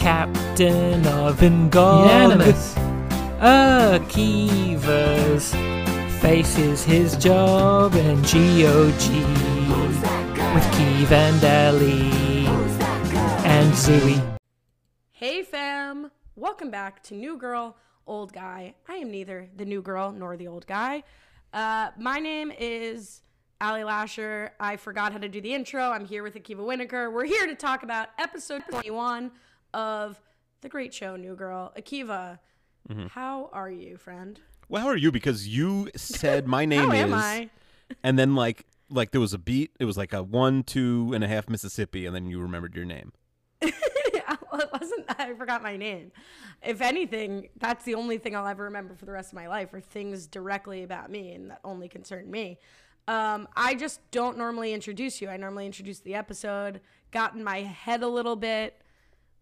captain of Ingolus. Akiva's faces his job and GOG with Keeve and Ellie and Zooey. Hey fam, welcome back to New Girl, Old Guy. I am neither the new girl nor the old guy. My name is Allie Lasher. I forgot how to do the intro. I'm here with Akiva Winokur. We're here to talk about episode 21 of the great show New Girl. Akiva, how are you, friend? Well, how are you? Because you said my name how is, am I? And then like there was a beat. It was like a 1, 2 and a half Mississippi, and then you remembered your name. Well, it wasn't that I forgot my name. If anything, that's the only thing I'll ever remember for the rest of my life, are things directly about me and that only concern me. I just don't normally introduce you. I normally introduce the episode, got in my head a little bit.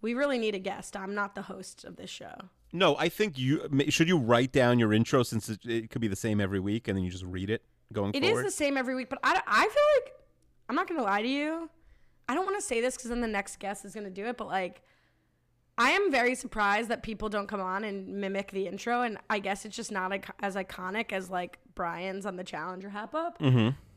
We really need a guest. I'm not the host of this show. No, I think you should write down your intro, since it could be the same every week, and then you just read it going forward. It is the same every week, but I feel like, I'm not going to lie to you, I don't want to say this because then the next guest is going to do it, but like, I am very surprised that people don't come on and mimic the intro, and I guess it's just not as iconic as like Brian's on the Challenger Hap Up. But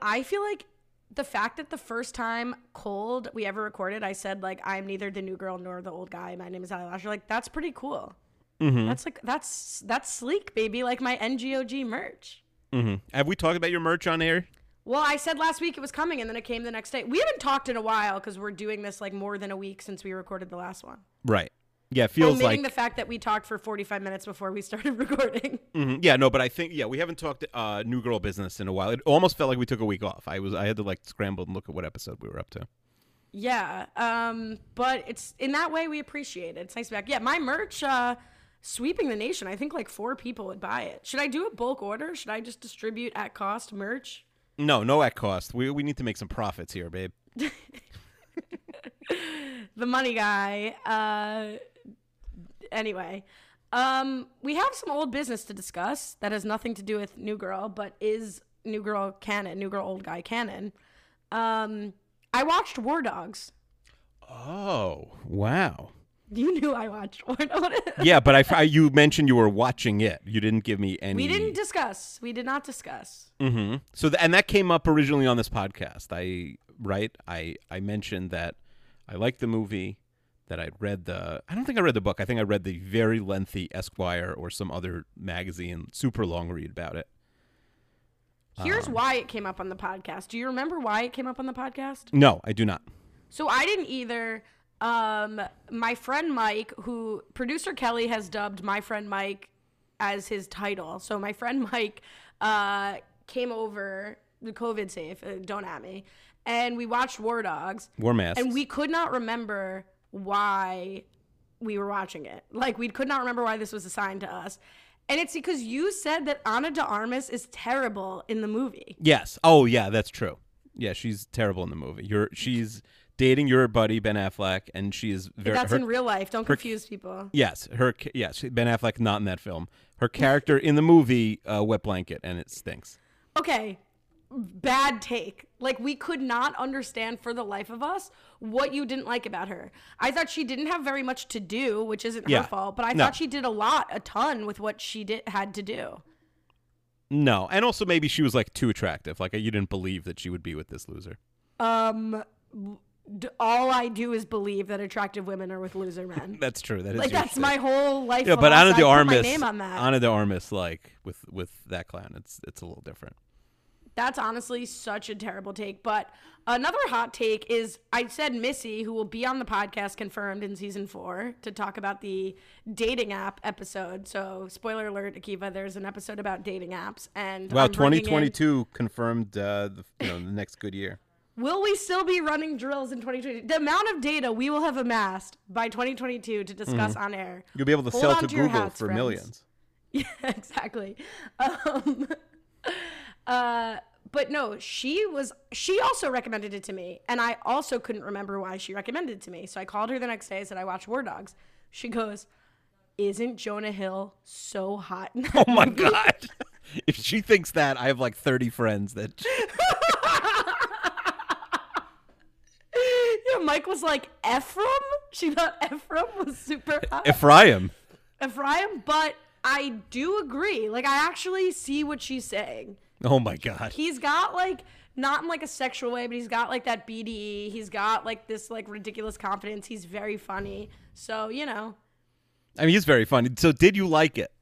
I feel like the fact that the first time cold we ever recorded, I said like, I'm neither the new girl nor the old guy. My name is Allie Lasher. Like, that's pretty cool. That's like that's sleek, baby. Like my NGOG merch. Have we talked about your merch on air? Well, I said last week it was coming, and then it came the next day. We haven't talked in a while because we're doing this like more than a week since we recorded the last one. Right. Yeah, it feels like... the fact that we talked for 45 minutes before we started recording. Yeah, no, but I think, yeah, we haven't talked New Girl business in a while. It almost felt like we took a week off. I had to like scramble and look at what episode we were up to. Yeah, but it's in that way we appreciate it. It's nice to be back. Yeah, my merch... sweeping the nation. I think like 4 people would buy it. Should I do a bulk order? Should I just distribute at cost merch? No at cost. We need to make some profits here, babe. The money guy. Anyway, we have some old business to discuss that has nothing to do with New Girl, but is New Girl canon, New Girl Old Guy canon. I watched War Dogs. Oh, wow. You knew I watched War Dogs. Yeah, but you mentioned you were watching it. You didn't give me any... We did not discuss. So, and that came up originally on this podcast. I mentioned that I liked the movie, that I'd read the... I don't think I read the book. I think I read the very lengthy Esquire or some other magazine, super long read about it. Here's why it came up on the podcast. Do you remember why it came up on the podcast? No, I do not. So I didn't either... my friend Mike, who producer Kelly has dubbed my friend Mike as his title. So my friend Mike came over the COVID safe, don't at me, and we watched War Dogs. War Masks. And we could not remember why we were watching it. Like, we could not remember why this was assigned to us. And it's because you said that Ana de Armas is terrible in the movie. Yes. Oh, yeah, that's true. Yeah, she's terrible in the movie. She's... dating your buddy Ben Affleck, and she is very... That's in real life. Don't confuse people. Yes, Ben Affleck not in that film. Her character in the movie, wet blanket, and it stinks. Okay, bad take. Like, we could not understand for the life of us what you didn't like about her. I thought she didn't have very much to do, which isn't her fault, but I thought she did a ton with what she had to do. No, and also maybe she was like too attractive. Like, you didn't believe that she would be with this loser. All I do is believe that attractive women are with loser men. That's true. That is like that's my whole life. Yeah, but Ana de Armas, Ana de Armas, like with that clown, it's a little different. That's honestly such a terrible take. But another hot take is I said Missy, who will be on the podcast confirmed in season 4 to talk about the dating app episode. So spoiler alert, Akiva, there's an episode about dating apps, and wow, 2022 confirmed the next good year. Will we still be running drills in 2022? The amount of data we will have amassed by 2022 to discuss on air. You'll be able to sell to Google for millions. Yeah, exactly. But no, she also recommended it to me, and I also couldn't remember why she recommended it to me. So I called her the next day and said, I watched War Dogs. She goes, isn't Jonah Hill so hot in that movie? My God. If she thinks that, I have like 30 friends that... Mike was like, Ephraim? She thought Ephraim was super high. Ephraim, but I do agree. Like, I actually see what she's saying. Oh, my God. He's got, like, not in, like, a sexual way, but he's got, like, that BDE. He's got, like, this, like, ridiculous confidence. He's very funny. So, you know. I mean, he's very funny. So did you like it?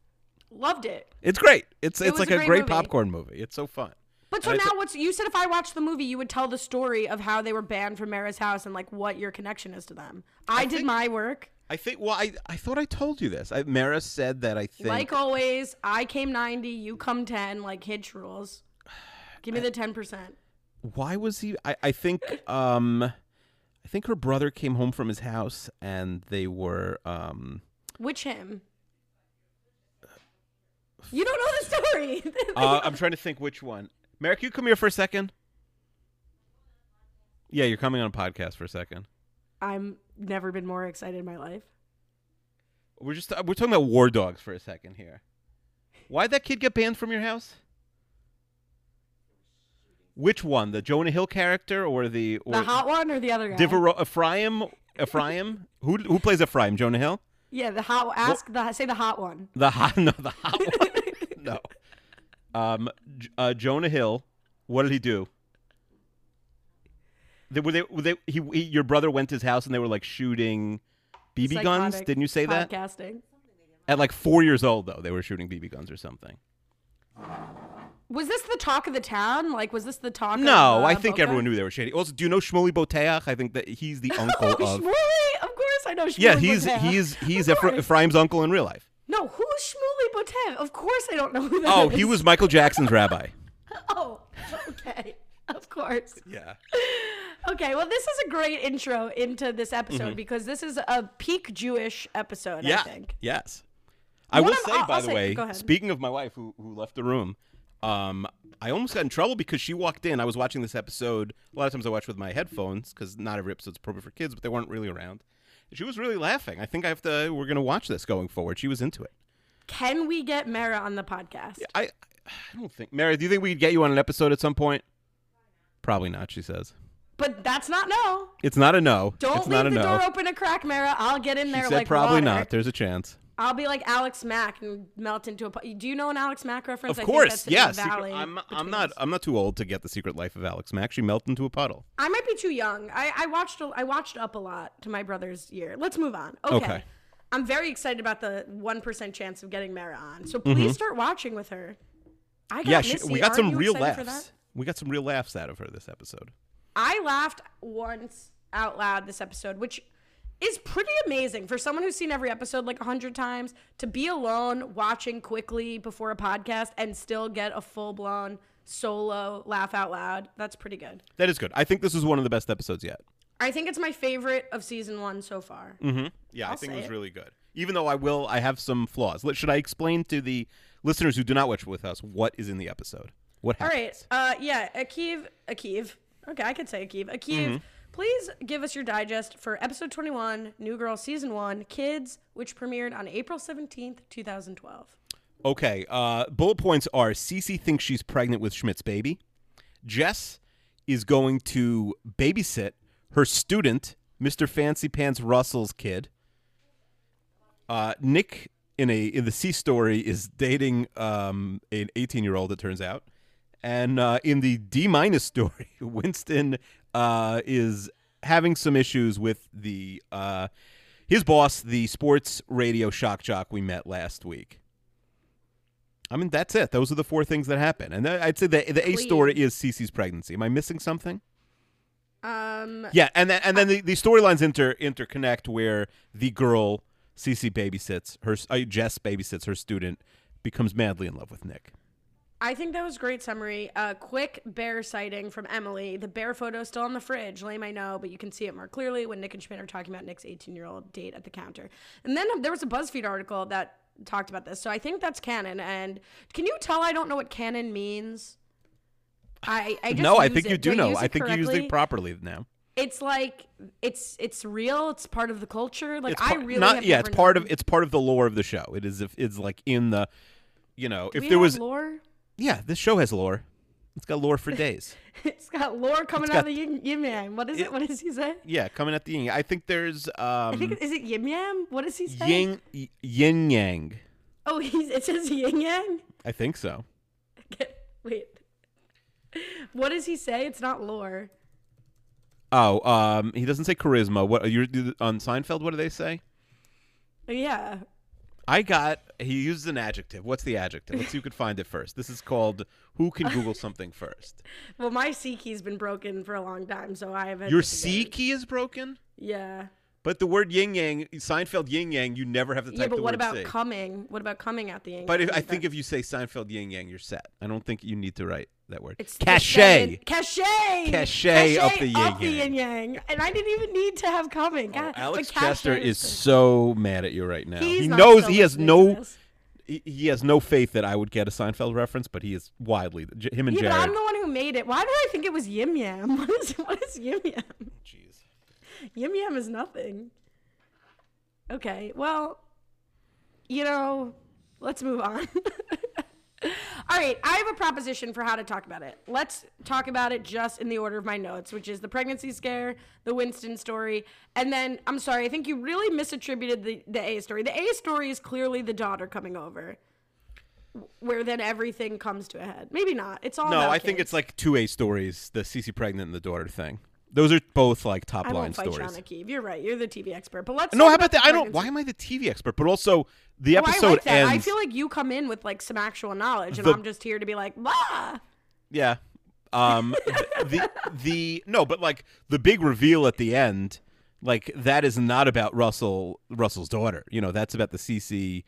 Loved it. It's great. It's like a great popcorn movie. It's so fun. But so now what's, you said if I watched the movie, you would tell the story of how they were banned from Mara's house and like what your connection is to them. I did my work. I think, well, I thought I told you this. Mara said that I think. Like always, I came 90, you come 10, like Hitch rules. Give me the 10%. Why was he, I think her brother came home from his house and they were. Which him? You don't know the story. I'm trying to think which one. Mara, can you come here for a second? Yeah, you're coming on a podcast for a second. I've never been more excited in my life. We're talking about War Dogs for a second here. Why'd that kid get banned from your house? Which one? The Jonah Hill character or the... Or the hot one or the other guy? Ephraim? Who plays Ephraim? Jonah Hill? Yeah, the hot... Say the hot one. The hot one. No. Jonah Hill, what did he do? He your brother went to his house and they were like shooting BB guns. Didn't you say that? Podcasting. At like 4 years old though, they were shooting BB guns or something. Was this the talk of the town? Like, was this the talk? No, I think Boca? Everyone knew they were shady. Also, do you know Shmuley Boteach? I think that he's the uncle of. Shmuley, of course I know. Shmuley yeah, he's Ephraim's uncle in real life. No, who's Shmuley Boteach? Of course I don't know who that is. Oh, he was Michael Jackson's rabbi. Oh, okay. Of course. Yeah. Okay, well, this is a great intro into this episode because this is a peak Jewish episode, yeah. I think. Yes. I will say, by the way, speaking of my wife who left the room, I almost got in trouble because she walked in. I was watching this episode. A lot of times I watch with my headphones because not every episode's appropriate for kids, but they weren't really around. She was really laughing. I think we're going to watch this going forward. She was into it. Can we get Mara on the podcast? Yeah, I don't think. Mara, do you think we could get you on an episode at some point? Probably not, she says. But that's not no. It's not a no. Don't leave the door open a crack, Mara. I'll get in there like probably water. Not. There's a chance. I'll be like Alex Mack and melt into a... Do you know an Alex Mack reference? Of course, yes. Yeah, I'm not too old to get The Secret Life of Alex Mack. She melted into a puddle. I might be too young. I watched Up a lot to my brother's year. Let's move on. Okay. I'm very excited about the 1% chance of getting Mara on. So please start watching with her. We got some real laughs out of her this episode. I laughed once out loud this episode, which... is pretty amazing for someone who's seen every episode like 100 times to be alone watching quickly before a podcast and still get a full-blown solo laugh out loud. That's pretty good. That is good. I think this is one of the best episodes yet. I think it's my favorite of season 1 so far. Mm-hmm. Yeah, I think it was really good. Even though I have some flaws. Should I explain to the listeners who do not watch with us what is in the episode? What happens? All right. Yeah, Akiva. Okay, I could say Akiva. Mm-hmm. Please give us your digest for episode 21, New Girl Season 1, Kids, which premiered on April 17th, 2012. Okay. Bullet points are Cece thinks she's pregnant with Schmidt's baby. Jess is going to babysit her student, Mr. Fancy Pants Russell's kid. Nick, in the C story, is dating an 18-year-old, it turns out. And in the D- story, Winston... is having some issues with the his boss, the sports radio shock jock we met last week. I mean, that's it. Those are the 4 things that happen. And I'd say the A story is Cece's pregnancy. Am I missing something? Yeah, and then the storylines interconnect where the girl Cece babysits her. Jess babysits her student, becomes madly in love with Nick. I think that was a great summary. A quick bear sighting from Emily. The bear photo still on the fridge. Lame, I know, but you can see it more clearly when Nick and Schmidt are talking about Nick's 18-year-old date at the counter. And then there was a BuzzFeed article that talked about this. So I think that's canon. And can you tell I don't know what canon means? I think you do know. I think you use it properly now. It's like it's real. It's part of the culture. Like it's it's part of the lore of the show. It is. It's like in the, you know, do if we there have was lore. Yeah, this show has lore. It's got lore for days. It's got lore coming out of the Yim Yam. What is it? What does he say? Yeah, coming at the Yin Yang. I think there's... I think, is it Yim Yam? What does he say? Yin Yang. Oh, it says Yin Yang? I think so. Okay, wait. What does he say? It's not lore. Oh, he doesn't say charisma. What are you on Seinfeld? What do they say? Yeah. He uses an adjective. What's the adjective? Let's see who could find it first. This is called Who Can Google Something First? Well, my C key's been broken for a long time, so I haven't. Your C key is broken? Yeah. But the word yin yang, Seinfeld yin yang, you never have to type the word. Yeah, but what about C. coming? What about coming at the yin yang? But if you say Seinfeld yin yang, you're set. I don't think you need to write that word. It's cachet. Cachet of the yin yang. And I didn't even need to have coming. God. Oh, Alex Chester is so mad at you right now. He knows he has no faith that I would get a Seinfeld reference, but he is wildly him and Jared. But I'm the one who made it. Why did I think it was Yim Yam? What is Yim Yam? Jeez. Yim Yam is nothing. Okay, well, let's move on. All right, I have a proposition for how to talk about it. Let's talk about it just in the order of my notes, which is the pregnancy scare, the Winston story, and then, I'm sorry, I think you really misattributed the A story. The A story is clearly the daughter coming over, where then everything comes to a head. Maybe not. It's all about kids. I think it's like two A stories, the Cece pregnant and the daughter thing. Those are both like top-line stories. I won't fight Shana Keefe. You're right. You're the TV expert. But let's how about that? Why am I the TV expert? But also, the episode I like that. Ends. I feel like you come in with like some actual knowledge, and I'm just here to be like, blah. Yeah. But the big reveal at the end, like that is not about Russell's daughter. That's about the Cece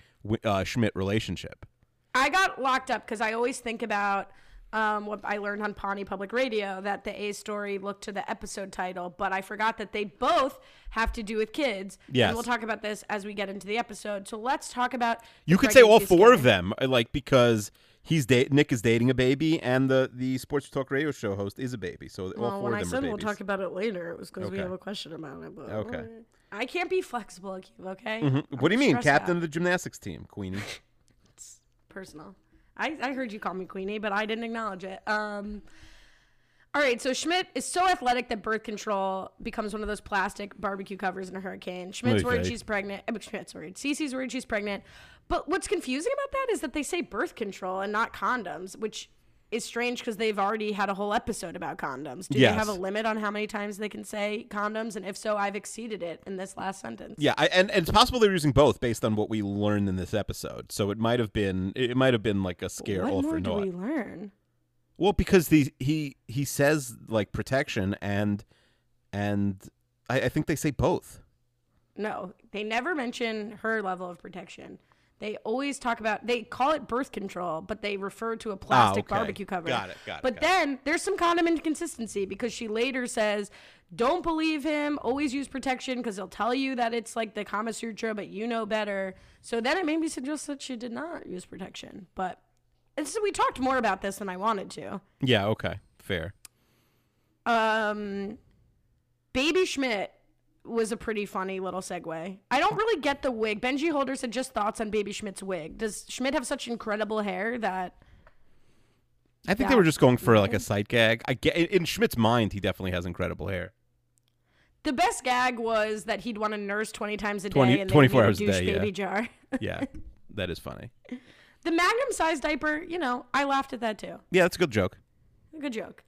Schmidt relationship. I got locked up because I always think about. What I learned on Pawnee Public Radio, that the A story looked to the episode title, but I forgot that they both have to do with kids. Yes. And we'll talk about this as we get into the episode. So let's talk about. You could say all four of them, like, because Nick is dating a baby, and the Sports Talk Radio show host is a baby. So all four of them are babies. Well, when I said we'll talk about it later, it was because we have a question about it. But okay. I can't be flexible, Akiva, okay? Mm-hmm. What do you mean? Captain of the gymnastics team, Queenie. It's personal. I heard you call me Queenie, but I didn't acknowledge it. All right, so Schmidt is so athletic that birth control becomes one of those plastic barbecue covers in a hurricane. Cece's worried she's pregnant. But what's confusing about that is that they say birth control and not condoms, which is strange because they've already had a whole episode about condoms. Do they have a limit on how many times they can say condoms? And if so, I've exceeded it in this last sentence. Yeah, and it's possible they're using both based on what we learned in this episode. So it might have been like a scare all for naught. What more do we learn? Well, because he says like protection and I think they say both. No, they never mention her level of protection. They always talk about, they call it birth control, but they refer to a plastic barbecue cover. Got it. But then there's some condom inconsistency because she later says, don't believe him, always use protection because they'll tell you that it's like the Kama Sutra, but you know better. So then it made me suggest that she did not use protection. But we talked more about this than I wanted to. Yeah, okay, fair. Baby Schmidt was a pretty funny little segue. I don't really get the wig. Benji Holder said just thoughts on Baby Schmidt's wig. Does Schmidt have such incredible hair that... I think they were just going for like a sight gag. I get, in Schmidt's mind, he definitely has incredible hair. The best gag was that he'd want to nurse 20 times a day and 24 hours a day, baby jar. Yeah, that is funny. The magnum-sized diaper, I laughed at that too. Yeah, that's a good joke.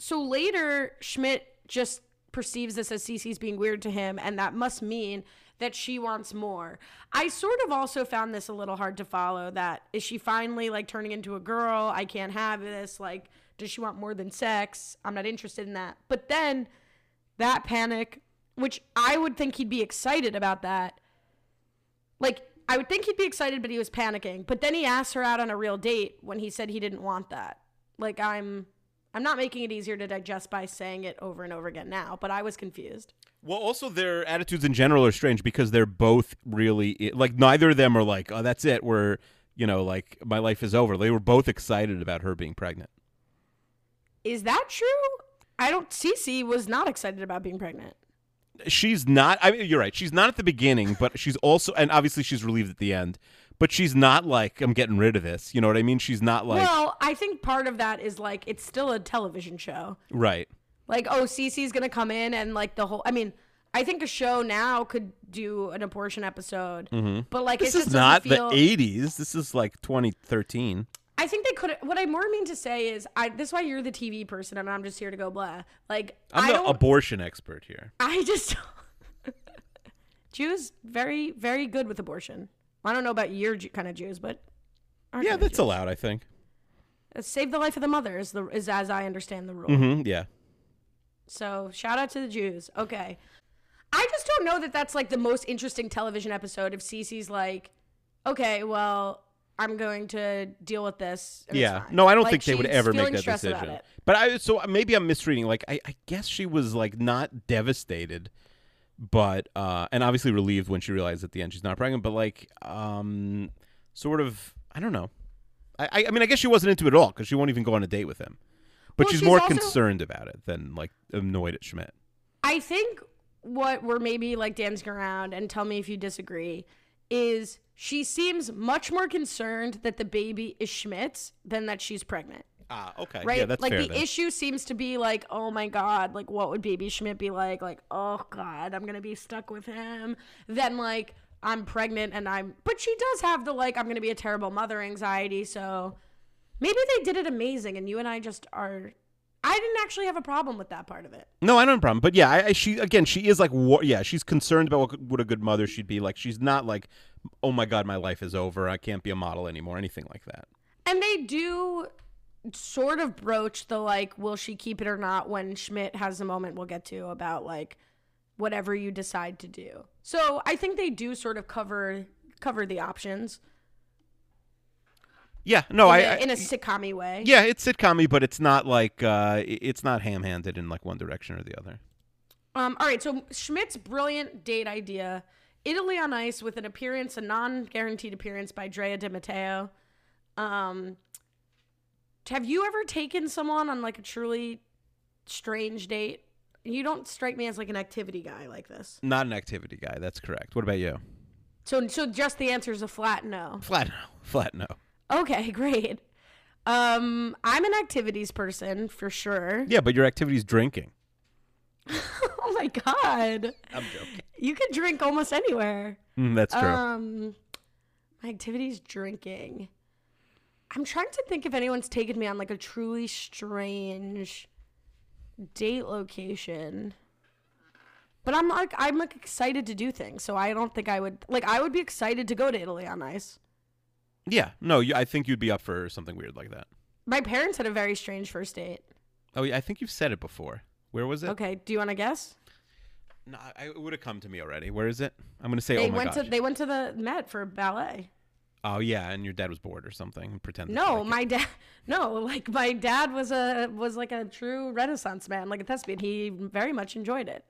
So later, Schmidt just perceives this as Cece's being weird to him, and that must mean that she wants more. I sort of also found this a little hard to follow. That is she finally like turning into a girl? I can't have this. Like, does she want more than sex? I'm not interested in that. But then that panic, which I would think he'd be excited about that. Like, I would think he'd be excited, but he was panicking. But then he asked her out on a real date when he said he didn't want that. Like, I'm not making it easier to digest by saying it over and over again now, but I was confused. Well, also their attitudes in general are strange because they're both really like neither of them are like, oh, that's it. We're, like my life is over. They were both excited about her being pregnant. Is that true? Cece was not excited about being pregnant. She's not. I mean, you're right. She's not at the beginning, but she's also, and obviously she's relieved at the end. But she's not like, I'm getting rid of this. You know what I mean? She's not like... Well, I think part of that is like, it's still a television show. Right. Like, oh, Cece's going to come in and like the whole... I mean, I think a show now could do an abortion episode. Mm-hmm. But like, this is not the 80s. This is like 2013. I think they could... What I more mean to say is, this is why you're the TV person and I'm just here to go blah. Like, I'm the abortion expert here. I just... Jews, very, very good with abortion. I don't know about your kind of Jews, but... Yeah, that's Jews. Allowed, I think. Save the life of the mother is as I understand the rule. Mm-hmm, yeah. So shout out to the Jews. Okay. I just don't know that that's like the most interesting television episode if Cece's like, okay, well, I'm going to deal with this. Yeah. No, I don't think they would ever make that decision. But so maybe I'm misreading. Like, I guess she was like not devastated. But and obviously relieved when she realized at the end she's not pregnant, but like sort of, I don't know. I mean, I guess she wasn't into it at all because she won't even go on a date with him. But well, she's more also concerned about it than like annoyed at Schmidt. I think what we're maybe like dancing around, and tell me if you disagree, is she seems much more concerned that the baby is Schmidt's than that she's pregnant. Ah, okay. Right? Yeah, that's like fair, the issue seems to be like, oh my God, like what would baby Schmidt be like? Like, oh God, I'm going to be stuck with him. Then like, I'm pregnant and but she does have the like, I'm going to be a terrible mother anxiety. So maybe they did it amazing and you and I just are, I didn't actually have a problem with that part of it. No, I don't have a problem. But yeah, she is like, yeah, she's concerned about what a good mother she'd be like. She's not like, oh my God, my life is over. I can't be a model anymore. Anything like that. And they do sort of broach the like, will she keep it or not when Schmidt has a moment we'll get to about like whatever you decide to do. So I think they do sort of cover the options. Yeah, no, in a sitcom-y way. Yeah, it's sitcom-y, but it's not like it's not ham-handed in like one direction or the other. All right, so Schmidt's brilliant date idea: Italy on ice with a non-guaranteed appearance by Drea De Matteo. Have you ever taken someone on like a truly strange date? You don't strike me as like an activity guy like this. Not an activity guy. That's correct. What about you? So just the answer is a flat no. Flat no. Okay, great. I'm an activities person for sure. Yeah, but your activity's drinking. Oh my God. I'm joking. You can drink almost anywhere. That's true. My activity's drinking. I'm trying to think if anyone's taken me on like a truly strange date location. But I'm like excited to do things. So I don't think I would be excited to go to Italy on ice. Yeah. No, I think you'd be up for something weird like that. My parents had a very strange first date. Oh, yeah. I think you've said it before. Where was it? Okay. Do you want to guess? No, it would have come to me already. Where is it? I'm going to say, they went to the Met for ballet. Oh yeah, and your dad was bored or something. Pretend. No, my dad was like a true Renaissance man, like a thespian. He very much enjoyed it.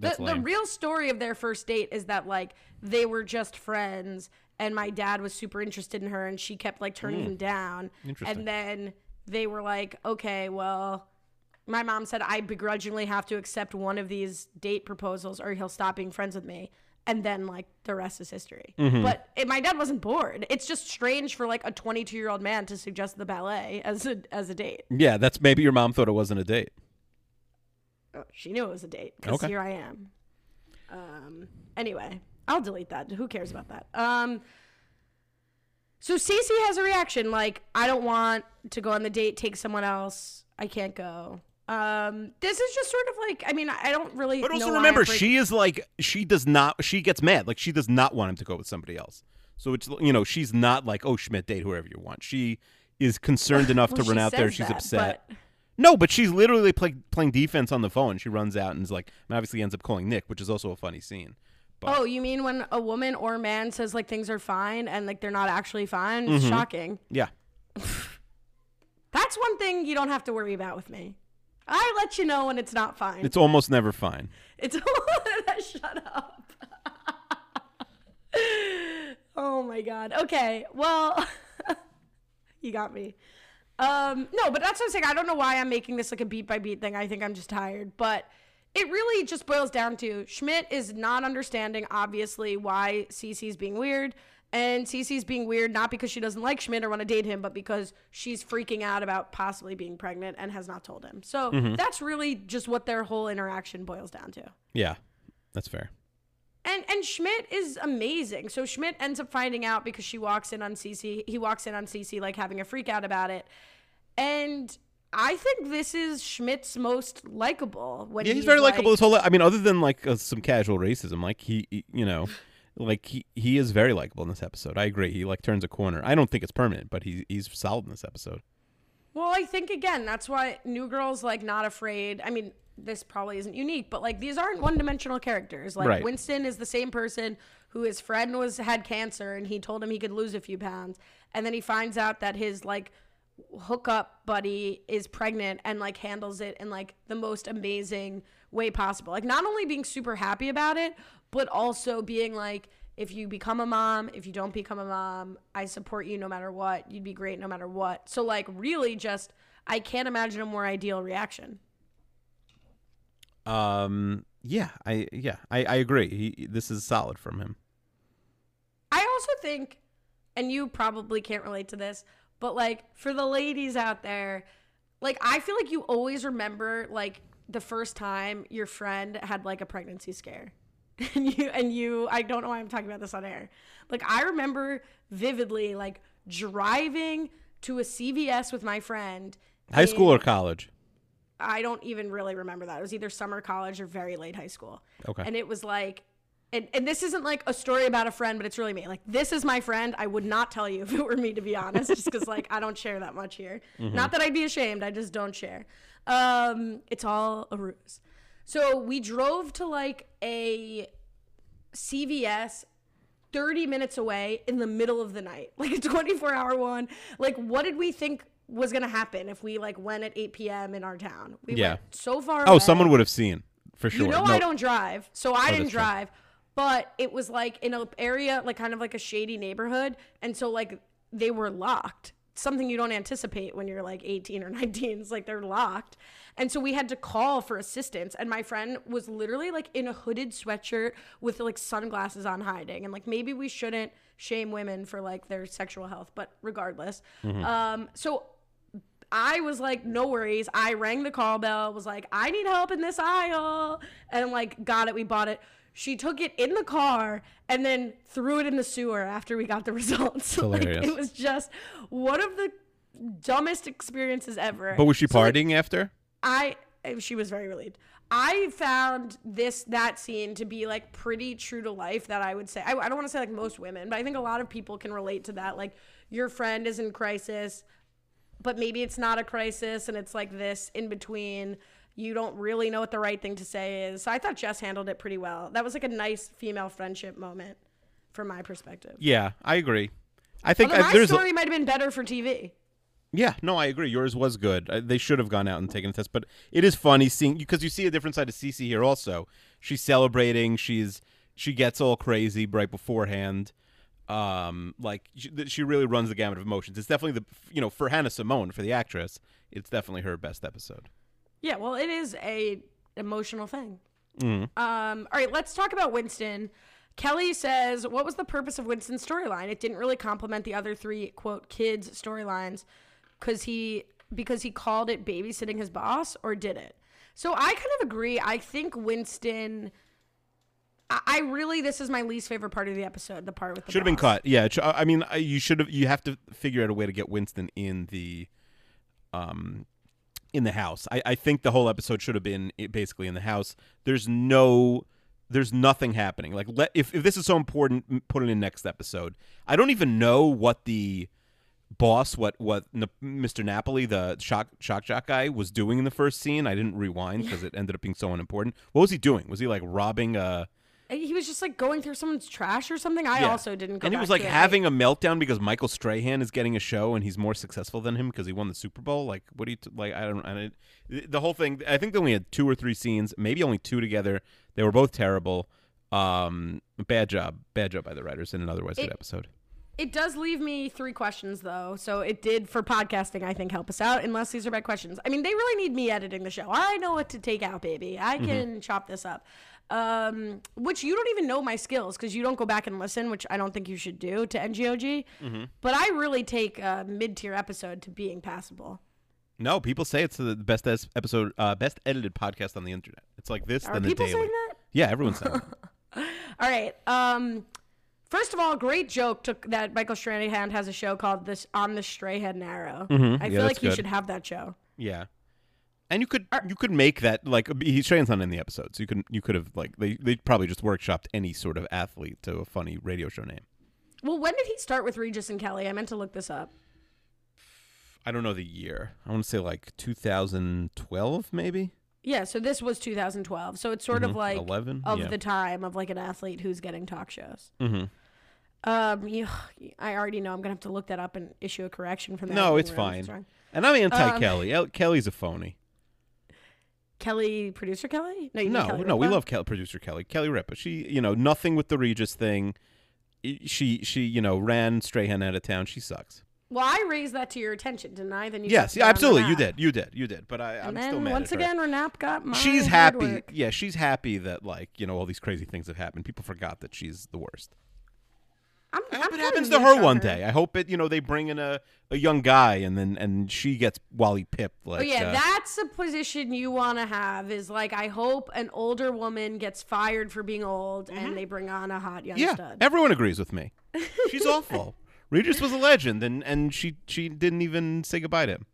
The real story of their first date is that like they were just friends, and my dad was super interested in her, and she kept like turning him down. Interesting. And then they were like, okay, well, my mom said I begrudgingly have to accept one of these date proposals, or he'll stop being friends with me. And then, like, the rest is history. Mm-hmm. But my dad wasn't bored. It's just strange for, like, a 22-year-old man to suggest the ballet as a date. Yeah, that's maybe your mom thought it wasn't a date. Oh, she knew it was a date because here I am. Anyway, I'll delete that. Who cares about that? So Cece has a reaction. Like, I don't want to go on the date. Take someone else. I can't go. This is just sort of like, I mean, I don't really. But also remember, she is like, she gets mad. Like, she does not want him to go with somebody else. So it's, you know, she's not like, oh, Schmidt, date whoever you want. She is concerned enough to run out there. She's upset. No, but she's literally playing defense on the phone. She runs out and is like, and obviously ends up calling Nick, which is also a funny scene. But, oh, you mean when a woman or a man says like things are fine and like they're not actually fine? It's shocking. Yeah. That's one thing you don't have to worry about with me. I let you know when it's not fine. It's almost never fine. It's shut up. Oh my God. Okay. Well, you got me. No, but that's what I'm saying. I don't know why I'm making this like a beat by beat thing. I think I'm just tired, but it really just boils down to Schmidt is not understanding obviously why Cece's being weird And Cece's being weird, not because she doesn't like Schmidt or want to date him, but because she's freaking out about possibly being pregnant and has not told him. So that's really just what their whole interaction boils down to. Yeah, that's fair. And Schmidt is amazing. So Schmidt ends up finding out because she walks in on Cece. He walks in on Cece, like, having a freak out about it. And I think this is Schmidt's most likable. Yeah, he's very likable this whole life. I mean, other than, like, some casual racism, like, he you know, like, he is very likable in this episode. I agree. He, like, turns a corner. I don't think it's permanent, but he's solid in this episode. Well, I think, again, that's why New Girl's, like, not afraid. I mean, this probably isn't unique, but, like, these aren't one-dimensional characters. Like, right. Winston is the same person who his friend had cancer, and he told him he could lose a few pounds. And then he finds out that his, like, hookup buddy is pregnant and, like, handles it in, like, the most amazing way possible. Like, not only being super happy about it, but also being like, if you become a mom, if you don't become a mom, I support you no matter what. You'd be great no matter what. So, like, really just, I can't imagine a more ideal reaction. I agree. This is solid from him. I also think, and you probably can't relate to this, but, like, for the ladies out there, like, I feel like you always remember, like, the first time your friend had, like, a pregnancy scare. And you, I don't know why I'm talking about this on air. Like, I remember vividly, like, driving to a CVS with my friend. High school or college? I don't even really remember that. It was either summer college or very late high school. Okay. And it was like, and this isn't, like, a story about a friend, but it's really me. Like, this is my friend. I would not tell you if it were me, to be honest, just because, like, I don't share that much here. Mm-hmm. Not that I'd be ashamed. I just don't share. It's all a ruse. So we drove to, like, a CVS 30 minutes away in the middle of the night, like a 24-hour one. Like, what did we think was going to happen if we, like, went at 8 p.m. in our town? We went so far away. Oh, someone would have seen, for sure. You know, I don't drive, so I didn't drive. True. But it was, like, in an area, like, kind of like a shady neighborhood. And so, like, they were locked. Something you don't anticipate when you're, like, 18 or 19. It's like they're locked. And so we had to call for assistance. And my friend was literally, like, in a hooded sweatshirt with, like, sunglasses on, hiding. And, like, maybe we shouldn't shame women for, like, their sexual health, but regardless. Mm-hmm. So I was like, no worries. I rang the call bell, was like, I need help in this aisle. And, like, got it. We bought it. She took it in the car and then threw it in the sewer after we got the results. Like, it was just one of the dumbest experiences ever. But was she partying after? She was very relieved. I found that scene to be, like, pretty true to life, that I would say. I don't want to say, like, most women, but I think a lot of people can relate to that. Like, your friend is in crisis, but maybe it's not a crisis, and it's, like, this in between. You don't really know what the right thing to say is. So I thought Jess handled it pretty well. That was, like, a nice female friendship moment from my perspective. Yeah, I agree. I think my story might have been better for TV. Yeah, no, I agree. Yours was good. They should have gone out and taken a test. But it is funny seeing, because you see a different side of Cece here also. She's celebrating. She gets all crazy right beforehand. Like, she really runs the gamut of emotions. It's definitely for Hannah Simone, for the actress, it's definitely her best episode. Yeah, well, it is a emotional thing. All right, let's talk about Winston. Kelly says, what was the purpose of Winston's storyline? It didn't really complement the other three, quote, kids' storylines because he called it babysitting his boss, or did it? So I kind of agree. I think Winston, this is my least favorite part of the episode, the part with the boss. Should have been cut. Yeah, I mean, you have to figure out a way to get Winston in the in the house. I think the whole episode should have been basically in the house. There's nothing happening. Like, if this is so important, put it in next episode. I don't even know what the boss, what Mr. Napoli, the shock guy, was doing in the first scene. I didn't rewind because it ended up being so unimportant. What was he doing? Was he, like, robbing a... He was just, like, going through someone's trash or something. I also didn't go. And he was, like, having a meltdown because Michael Strahan is getting a show and he's more successful than him because he won the Super Bowl. Like, what do you like? The whole thing. I think they only had 2 or 3 scenes, maybe only 2 together. They were both terrible. Bad job by the writers in an otherwise good episode. It does leave me three questions, though. So it did, for podcasting, I think, help us out, unless these are bad questions. I mean, they really need me editing the show. I know what to take out, baby. I can chop this up. Which you don't even know my skills because you don't go back and listen, which I don't think you should do, to NGOG. But I really take a mid-tier episode to being passable. No, people say it's the best episode, best edited podcast on the internet. It's like this, then The Daily. Are people saying that? Yeah, everyone's saying that. All right. First of all, great joke that Michael Strahan has a show called "This on the Strahan Arrow." I feel like he should have that show. Yeah, and you could make that, like, Strahan's not in the episode, so you could have, like, they probably just workshopped any sort of athlete to a funny radio show name. Well, when did he start with Regis and Kelly? I meant to look this up. I don't know the year. I want to say like 2012, maybe. Yeah, so this was 2012. So it's sort of like 11? The time of like an athlete who's getting talk shows. I already know I'm going to have to look that up and issue a correction from that. No, it's fine. And I'm anti-Kelly. Kelly's a phony. Producer Kelly? No, we love producer Kelly. Kelly Ripa. She, nothing with the Regis thing. She ran Strahan out of town. She sucks. Well, I raised that to your attention, didn't I? Then you absolutely. Renap. You did. But I'm still mad. Once again, Renap got my. She's happy. Work. Yeah, she's happy that, like, all these crazy things have happened. People forgot that she's the worst. I hope it happens to her one day. I hope it. They bring in a young guy, and she gets Wally pipped. Like, that's the position you want to have. Is like, I hope an older woman gets fired for being old, and they bring on a hot young stud. Everyone agrees with me. She's awful. Regis was a legend, and she didn't even say goodbye to him.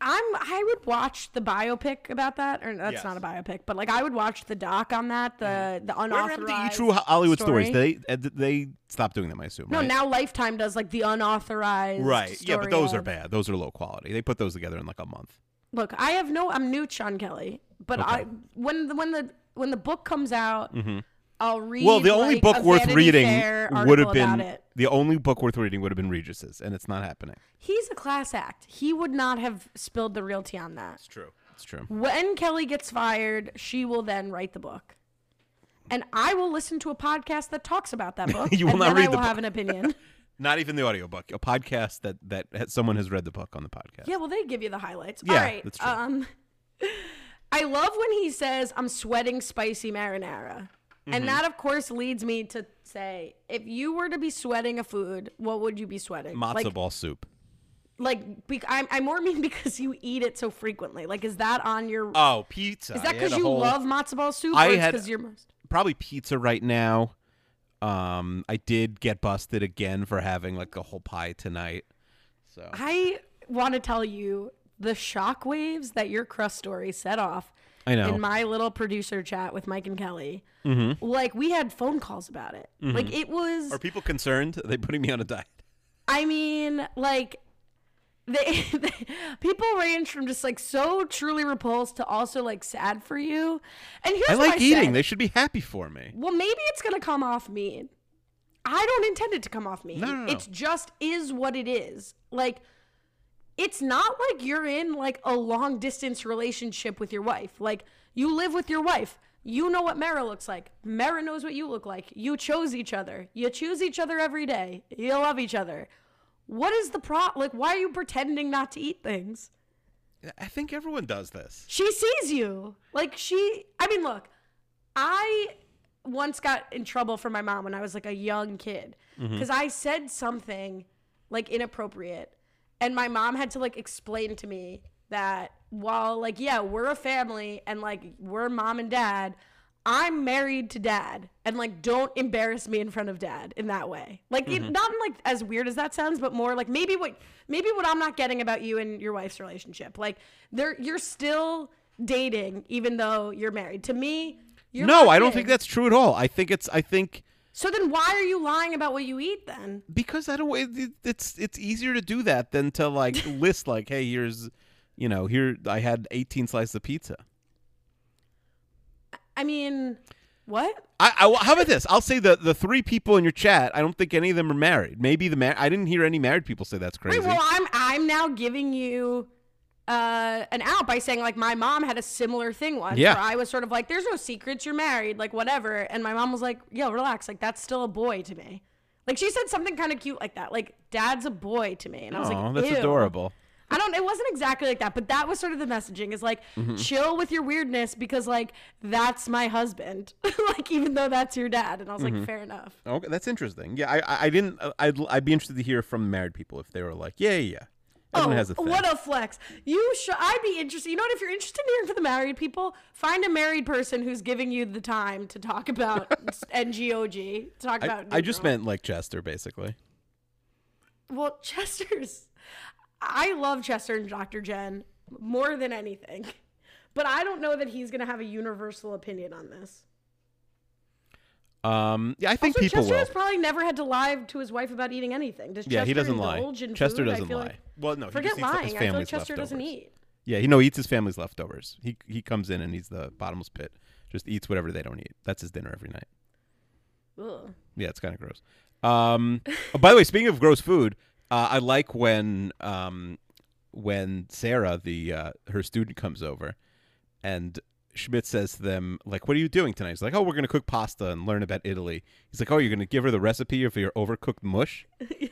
I would watch the biopic about that, or that's not a biopic, but like I would watch the doc on that, the unauthorized. Where are the true Hollywood stories? They stopped doing them, I assume. No, right? Now Lifetime does like the unauthorized. Right? Story but those are bad. Those are low quality. They put those together in like a month. Look, I'm new to Sean Kelly, but okay. When the book comes out. I'll read. Well, the only book worth reading would have been Regis's, and it's not happening. He's a class act. He would not have spilled the real tea on that. It's true. When Kelly gets fired, she will then write the book, and I will listen to a podcast that talks about that book. You will not read the book. I will have an opinion. Not even the audiobook. A podcast that someone has read the book on the podcast. Yeah, well, they give you the highlights. Yeah, all right. That's true. I love when he says, "I'm sweating spicy marinara." And that, of course, leads me to say, if you were to be sweating a food, what would you be sweating? Matzo ball soup. Like, I more mean because you eat it so frequently. Like, is that on your... Oh, pizza. Is that because you love matzo ball soup? I had probably pizza right now. I did get busted again for having, like, a whole pie tonight. So I want to tell you the shockwaves that your crust story set off. I know. In my little producer chat with Mike and Kelly, like, we had phone calls about it. Like, it was... Are people concerned? Are they putting me on a diet? I mean, like, they people range from just, like, so truly repulsed to also, like, sad for you. And here's what I said. Eating. They should be happy for me. Well, maybe it's going to come off mean. I don't intend it to come off mean. No. It just is what it is. Like... It's not like you're in, like, a long-distance relationship with your wife. Like, you live with your wife. You know what Mara looks like. Mara knows what you look like. You chose each other. You choose each other every day. You love each other. What is the problem? Like, why are you pretending not to eat things? I think everyone does this. She sees you. Like, I mean, look, I once got in trouble for my mom when I was, like, a young kid. Because I said something, like, inappropriate. And my mom had to, like, explain to me that while, like, yeah, we're a family and, like, we're mom and dad, I'm married to dad. And, like, don't embarrass me in front of dad in that way. Like, not in, like, as weird as that sounds, but more like maybe what I'm not getting about you and your wife's relationship. Like, you're still dating even though you're married. To me, you're not. No, I don't think that's true at all. I think. So then why are you lying about what you eat then? Because I don't. It's easier to do that than to, like, list, like, hey, here's, here I had 18 slices of pizza. I mean, what? How about this? I'll say the three people in your chat, I don't think any of them are married. Maybe I didn't hear any married people say that's crazy. Wait, well, I'm now giving you an out by saying, like, my mom had a similar thing once where I was sort of like, there's no secrets, you're married, like, whatever, and my mom was like, yo, relax, like, that's still a boy to me. Like, she said something kind of cute like that. Like, dad's a boy to me. And I was like, that's adorable. It wasn't exactly like that, but that was sort of the messaging is like, chill with your weirdness because like, that's my husband. Like, even though that's your dad. And I was like, fair enough. Okay. That's interesting. Yeah. I'd be interested to hear from married people if they were like, yeah. Everyone has a thing. What a flex. I'd be interested. You know what? If you're interested in hearing from the married people, find a married person who's giving you the time to talk about NGOG. I just meant like Chester, basically. Well, I love Chester and Dr. Jen more than anything. But I don't know that he's going to have a universal opinion on this. I think also, people Chester will. Chester has probably never had to lie to his wife about eating anything. He doesn't lie. Chester doesn't lie. Forget lying. His family's Chester leftovers. Doesn't eat. Yeah, he eats his family's leftovers. He comes in and he's the bottomless pit. Just eats whatever they don't eat. That's his dinner every night. Ugh. Yeah, it's kind of gross. By the way, speaking of gross food, I like when Sarah, her student, comes over, and Schmidt says to them, like, what are you doing tonight? He's like, we're going to cook pasta and learn about Italy. He's like, you're going to give her the recipe for your overcooked mush? Yeah.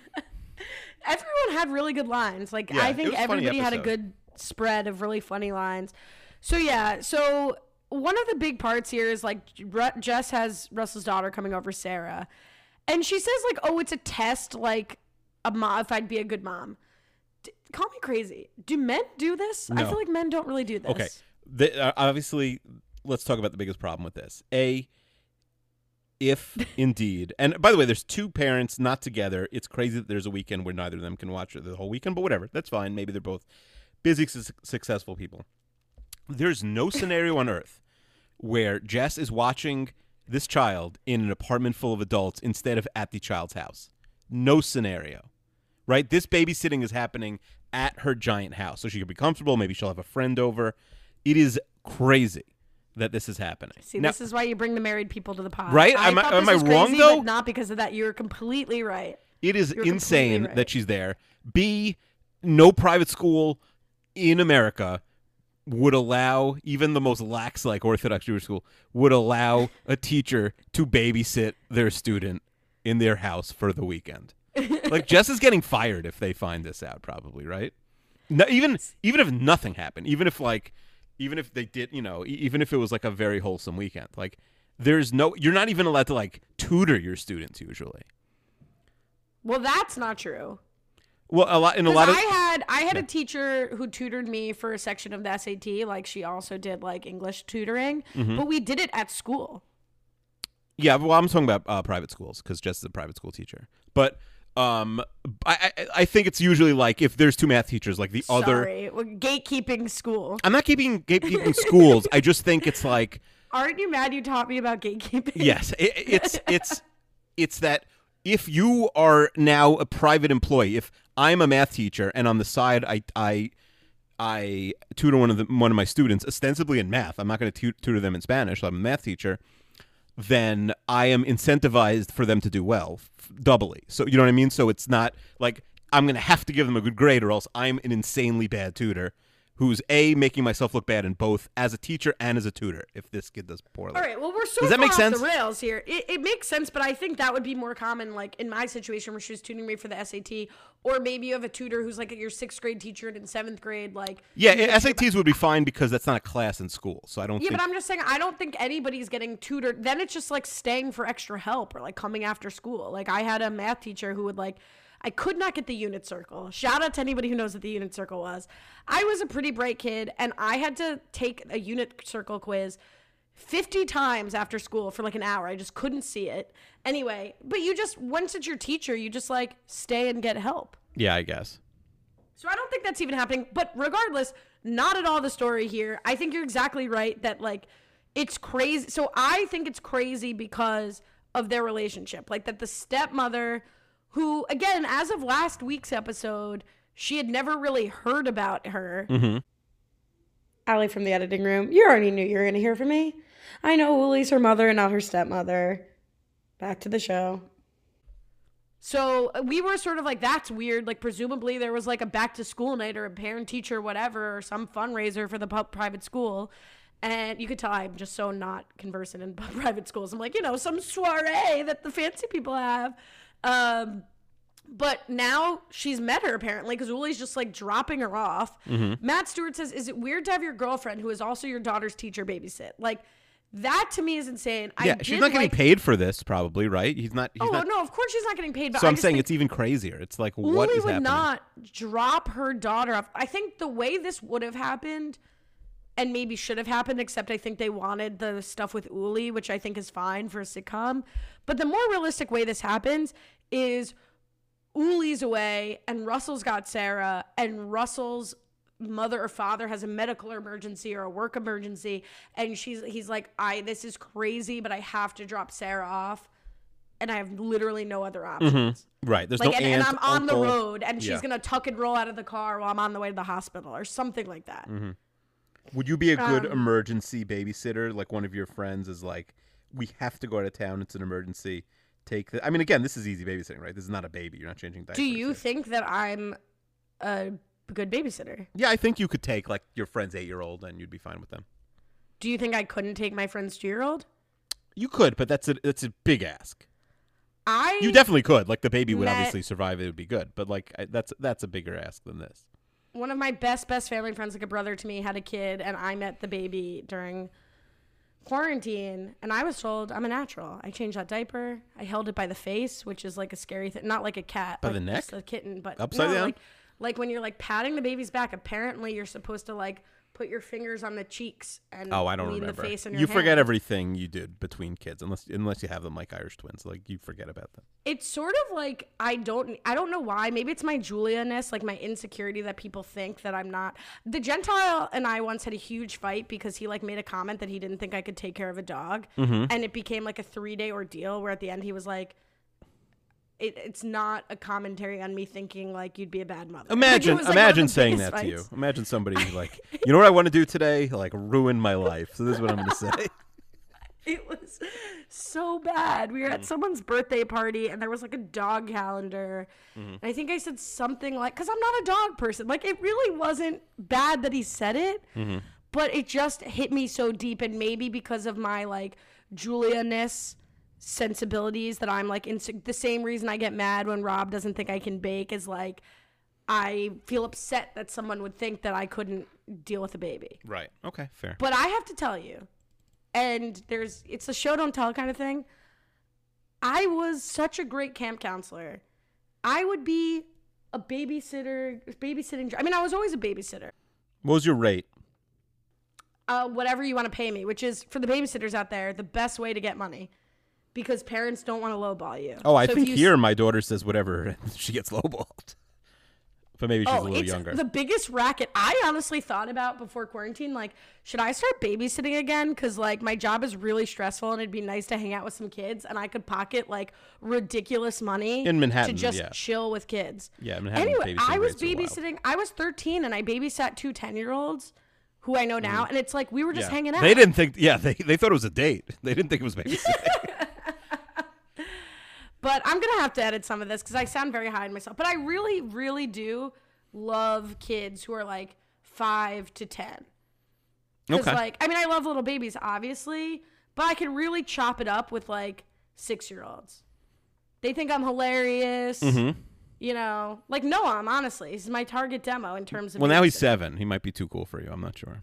Everyone had really good lines. Like, yeah, I think everybody had a good spread of really funny lines. So, yeah. So, one of the big parts here is, like, Jess has Russell's daughter coming over, Sarah. And she says, like, it's a test, like, if I'd be a good mom. Call me crazy. Do men do this? No. I feel like men don't really do this. Okay. Obviously, let's talk about the biggest problem with this. If indeed, and by the way, there's two parents not together. It's crazy that there's a weekend where neither of them can watch the whole weekend, but whatever. That's fine. Maybe they're both busy, successful people. There's no scenario on earth where Jess is watching this child in an apartment full of adults instead of at the child's house. No scenario, right? This babysitting is happening at her giant house, so she could be comfortable. Maybe she'll have a friend over. It is crazy that this is happening. See, now, this is why you bring the married people to the pod. Right? Am I wrong, though? But not because of that. You're completely right. It is insane that she's there. No private school in America would allow, even the most lax, like Orthodox Jewish school, would allow a teacher to babysit their student in their house for the weekend. Like, Jess is getting fired if they find this out, probably, right? No, even if nothing happened, even if they did, even if it was like a very wholesome weekend, like you're not even allowed to like tutor your students usually. Well, that's not true. Well, I had a teacher who tutored me for a section of the SAT. Like she also did like English tutoring, but we did it at school. Yeah. Well, I'm talking about private schools because Jess is a private school teacher, but I think it's usually like if there's two math teachers, like the gatekeeping school. I'm not gatekeeping schools. I just think it's like, aren't you mad you taught me about gatekeeping? Yes, it's that if you are now a private employee, if I'm a math teacher and on the side I tutor one of my students ostensibly in math, I'm not going to tutor them in Spanish. I'm a math teacher. Then I am incentivized for them to do well doubly. So you know what I mean? So it's not like I'm going to have to give them a good grade or else I'm an insanely bad tutor who's making myself look bad in both as a teacher and as a tutor if this kid does poorly. All right. Well, we're so far off the rails here. It makes sense, but I think that would be more common like in my situation where she was tutoring me for the SAT or maybe you have a tutor who's like your 6th grade teacher and in 7th grade like. Yeah, SATs would be fine because that's not a class in school. So I don't think. Yeah, but I'm just saying I don't think anybody's getting tutored. Then it's just like staying for extra help or like coming after school. Like I had a math teacher who would like I could not get the unit circle. Shout out to anybody who knows what the unit circle was. I was a pretty bright kid, and I had to take a unit circle quiz 50 times after school for like an hour. I just couldn't see it. Anyway, but once it's your teacher, you just like stay and get help. Yeah, I guess. So I don't think that's even happening. But regardless, not at all the story here. I think you're exactly right that like it's crazy. So I think it's crazy because of their relationship. Like that the stepmother who, again, as of last week's episode, she had never really heard about her. Mm-hmm. Allie from the editing room, you already knew you were going to hear from me. I know Uli's her mother and not her stepmother. Back to the show. So we were sort of like, that's weird. Like, presumably there was like a back-to-school night or a parent-teacher whatever or some fundraiser for the private school. And you could tell I'm just so not conversant in private schools. I'm like, some soiree that the fancy people have. But now she's met her, apparently, because Uli's just, like, dropping her off. Mm-hmm. Matt Stewart says, is it weird to have your girlfriend, who is also your daughter's teacher, babysit? Like, that to me is insane. Yeah, she's not getting paid for this, probably, right? No, of course she's not getting paid. But so I'm saying it's even crazier. It's like, what is happening? Uli would not drop her daughter off. I think the way this would have happened, and maybe should have happened, except I think they wanted the stuff with Uli, which I think is fine for a sitcom. But the more realistic way this happens is Uli's away, and Russell's got Sarah, and Russell's mother or father has a medical emergency or a work emergency, and he's like, this is crazy, but I have to drop Sarah off, and I have literally no other options. Mm-hmm. Right. There's like, no and I'm on the road, and she's gonna tuck and roll out of the car while I'm on the way to the hospital or something like that. Mm-hmm. Would you be a good emergency babysitter? Like, one of your friends is like, we have to go out of town, it's an emergency. Take the, I mean, again, this is easy babysitting, right? This is not a baby. You're not changing diapers. Do you think that I'm a good babysitter? Yeah, I think you could take, like, your friend's 8-year-old and you'd be fine with them. Do you think I couldn't take my friend's 2-year-old? You could, but that's a big ask. You definitely could. Like, the baby would obviously survive. It would be good. But, like, that's a bigger ask than this. One of my best family friends, like a brother to me, had a kid, and I met the baby during quarantine, and I was told I'm a natural. I changed that diaper. I held it by the face, which is like a scary thing. Not like a cat. By the neck? Just a kitten. But upside down? Like when you're like patting the baby's back, apparently you're supposed to like put your fingers on the cheeks and the face in your hand. Forget everything you did between kids unless you have them like Irish twins. Like you forget about them. It's sort of like I don't know why. Maybe it's my Julia-ness, like my insecurity that people think that I'm not. The Gentile and I once had a huge fight because he like made a comment that he didn't think I could take care of a dog. Mm-hmm. And it became like a 3-day ordeal where at the end he was like, It's not a commentary on me thinking like you'd be a bad mother. Imagine saying that to you. Imagine somebody like, you know what I want to do today? Like ruin my life. So this is what I'm going to say. It was so bad. We were at someone's birthday party and there was like a dog calendar. Mm-hmm. And I think I said something like, because I'm not a dog person. Like it really wasn't bad that he said it. Mm-hmm. But it just hit me so deep. And maybe because of my like Julia-ness sensibilities that I'm like the same reason I get mad when Rob doesn't think I can bake is like I feel upset that someone would think that I couldn't deal with a baby. Right. Okay, fair. But I have to tell you, and it's a show don't tell kind of thing, I was such a great camp counselor. I would be a babysitting. I mean, I was always a babysitter. What was your rate? Whatever you want to pay me, which is, for the babysitters out there, the best way to get money. Because parents don't want to lowball you. Oh, I think here my daughter says whatever, she gets lowballed. But maybe she's a little younger. The biggest racket I honestly thought about before quarantine, like, should I start babysitting again? Because, like, my job is really stressful and it'd be nice to hang out with some kids. And I could pocket, like, ridiculous money in Manhattan, to just chill with kids. Yeah, Manhattan. Anyway, I was babysitting. I was 13 and I babysat two 10-year-olds. Who I know now. And it's like we were just hanging out. They didn't think. Yeah, they thought it was a date. They didn't think it was babysitting. But I'm going to have to edit some of this because I sound very high on myself. But I really, really do love kids who are like 5 to 10. Okay. Like, I mean, I love little babies, obviously. But I can really chop it up with like 6-year-olds. They think I'm hilarious. Mm-hmm. You know, like Noam, honestly. He's my target demo in terms of... Well, now he's 7. He might be too cool for you. I'm not sure.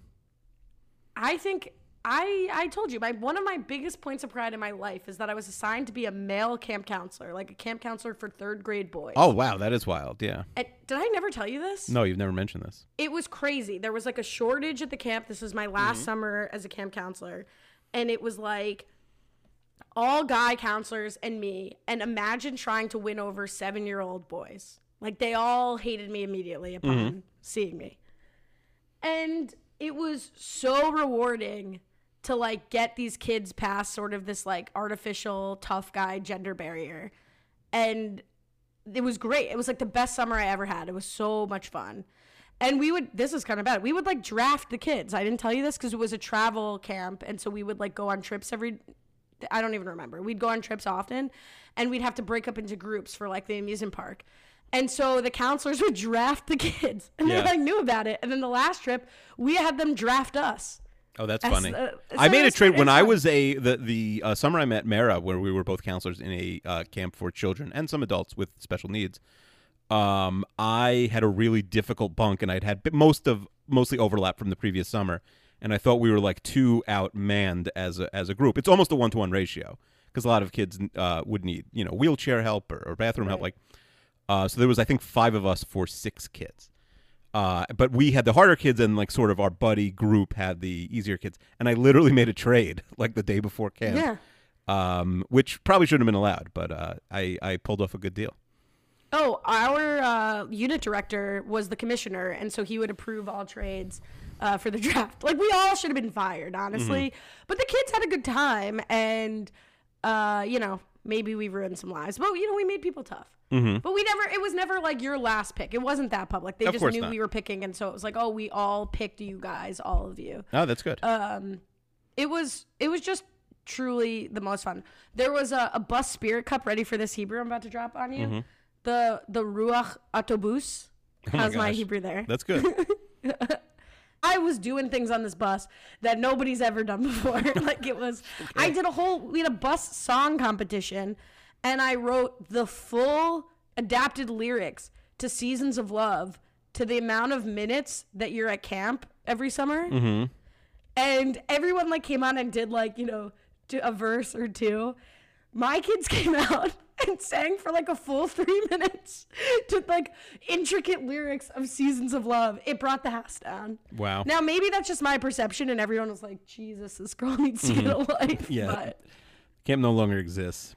I think... I told you, one of my biggest points of pride in my life is that I was assigned to be a male camp counselor, like a camp counselor for 3rd grade boys. Oh, wow. That is wild. Yeah. Did I never tell you this? No, you've never mentioned this. It was crazy. There was like a shortage at the camp. This was my last summer as a camp counselor. And it was like all guy counselors and me. And imagine trying to win over 7-year-old boys. Like they all hated me immediately upon seeing me. And it was so rewarding to like get these kids past sort of this like artificial tough guy gender barrier. And it was great. It was like the best summer I ever had. It was so much fun. And this is kind of bad. We would like draft the kids. I didn't tell you this because it was a travel camp. And so we would like go on trips I don't even remember. We'd go on trips often and we'd have to break up into groups for like the amusement park. And so the counselors would draft the kids and they like knew about it. And then the last trip we had them draft us. Oh, that's funny. I made a trade when I was the summer I met Mara, where we were both counselors in a camp for children and some adults with special needs. I had a really difficult bunk, and I'd had mostly overlap from the previous summer, and I thought we were like too outmanned as a group. It's almost a 1-to-1 ratio because a lot of kids would need wheelchair help or bathroom help. Like, so there was I think 5 of us for 6 kids. But we had the harder kids, and like sort of our buddy group had the easier kids. And I literally made a trade like the day before camp, which probably shouldn't have been allowed. But I pulled off a good deal. Oh, our unit director was the commissioner, and so he would approve all trades for the draft. Like we all should have been fired, honestly. Mm-hmm. But the kids had a good time, and maybe we ruined some lives. But we made people tough. Mm-hmm. But it was never like your last pick. It wasn't that public. They just knew we were picking. And so it was like, oh, we all picked you guys, all of you. Oh, that's good. It was just truly the most fun. There was a bus spirit cup ready for this Hebrew I'm about to drop on you. Mm-hmm. The Ruach Autobus. How's my Hebrew there? That's good. I was doing things on this bus that nobody's ever done before. We had a bus song competition. And I wrote the full adapted lyrics to Seasons of Love to the amount of minutes that you're at camp every summer. Mm-hmm. And everyone came out and did a verse or two. My kids came out and sang for a full 3 minutes to intricate lyrics of Seasons of Love. It brought the house down. Wow. Now, maybe that's just my perception. And everyone was like, Jesus, this girl needs to get a life. Yeah. But camp no longer exists.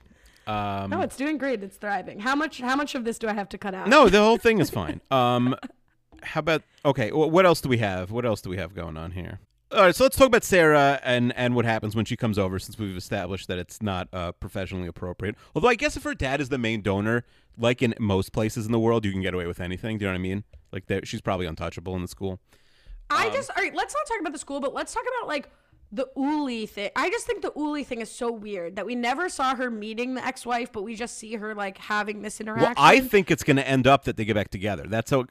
No, it's doing great. It's thriving. How much of this do I have to cut out? No, the whole thing is fine. What else do we have? What else do we have going on here? All right, so let's talk about Sarah and what happens when she comes over, since we've established that it's not professionally appropriate. Although I guess if her dad is the main donor, like in most places in the world, you can get away with anything. Do you know what I mean? She's probably untouchable in the school. All right, let's not talk about the school, but let's talk about the Uli thing. I just think the Uli thing is so weird that we never saw her meeting the ex-wife, but we just see her having this interaction. Well, I think it's going to end up that they get back together. That's how.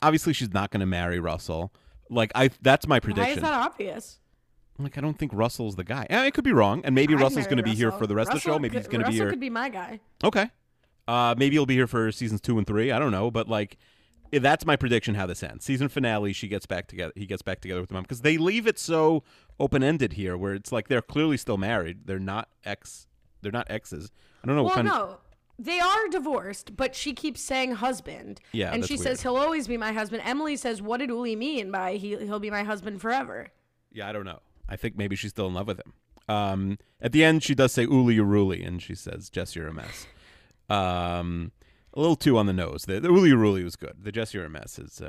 Obviously, she's not going to marry Russell. That's my prediction. Why is that obvious? I don't think Russell's the guy. I mean, it could be wrong, and maybe Russell's going to be here for the rest of the show. Maybe he's going to be here. Russell could be my guy. Okay, maybe he'll be here for seasons 2 and 3. I don't know, but that's my prediction how this ends. Season finale, she gets back together. He gets back together with the mom, because they leave it so open-ended here, where it's they're clearly still married. They're not exes. I don't know. Well, they are divorced, but she keeps saying husband. Yeah, and she says he'll always be my husband. Emily says, "What did Uli mean by he'll be my husband forever?" Yeah, I don't know. I think maybe she's still in love with him. At the end, she does say "Uli, you're Uli," and she says, "Jess, you're a mess." A little too on the nose. The Uli Ruli was good. The Jesse Mess is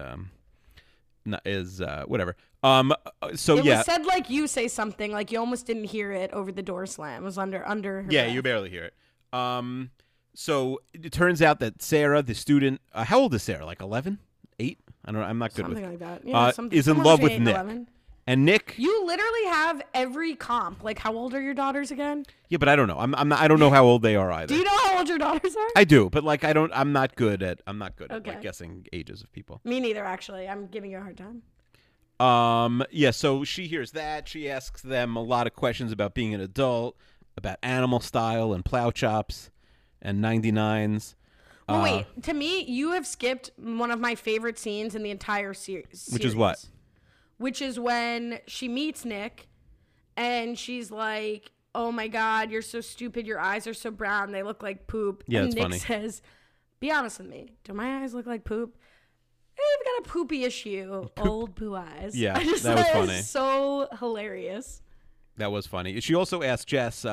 whatever. It was said you say something you almost didn't hear it over the door slam. It was under her breath. You barely hear it. So it turns out that Sarah, the student, how old is Sarah? 11, 8? I don't know. I'm not good with something like that. Is in love with Nick. 11. And Nick, you literally have every comp. How old are your daughters again? Yeah, but I don't know. I don't know how old they are either. Do you know how old your daughters are? I do, but I'm not good at guessing ages of people. Me neither, actually. I'm giving you a hard time. Yeah. So she hears that. She asks them a lot of questions about being an adult, about animal style and plow chops, and 99s. Well, wait. To me, you have skipped one of my favorite scenes in the entire series. Which is what? Which is when she meets Nick and she's like, "Oh my God, you're so stupid. Your eyes are so brown. They look like poop." Yeah, and Nick says, "Be honest with me. Do my eyes look like poop?" I've got a poopy issue. Poop. Old poo eyes. Yeah, that was funny. So hilarious. That was funny. She also asked Jess,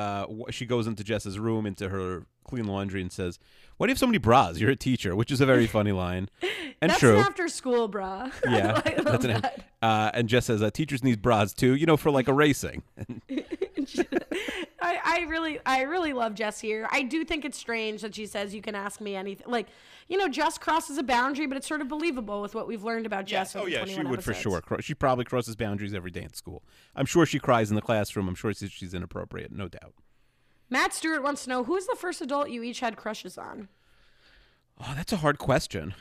she goes into Jess's room, into her clean laundry, and says, "Why do you have so many bras? You're a teacher," which is a very funny line. And that's true. That's an after-school bra. Yeah. That's an that. And Jess says, "Teachers need bras, too, for a racing." I really love Jess here. I do think it's strange that she says, "You can ask me anything." Jess crosses a boundary, but it's sort of believable with what we've learned about Jess. Yeah. Oh, yeah, she would episodes. For sure. She probably crosses boundaries every day in school. I'm sure she cries in the classroom. I'm sure she's inappropriate, no doubt. Matt Stewart wants to know, who's the first adult you each had crushes on? Oh, that's a hard question.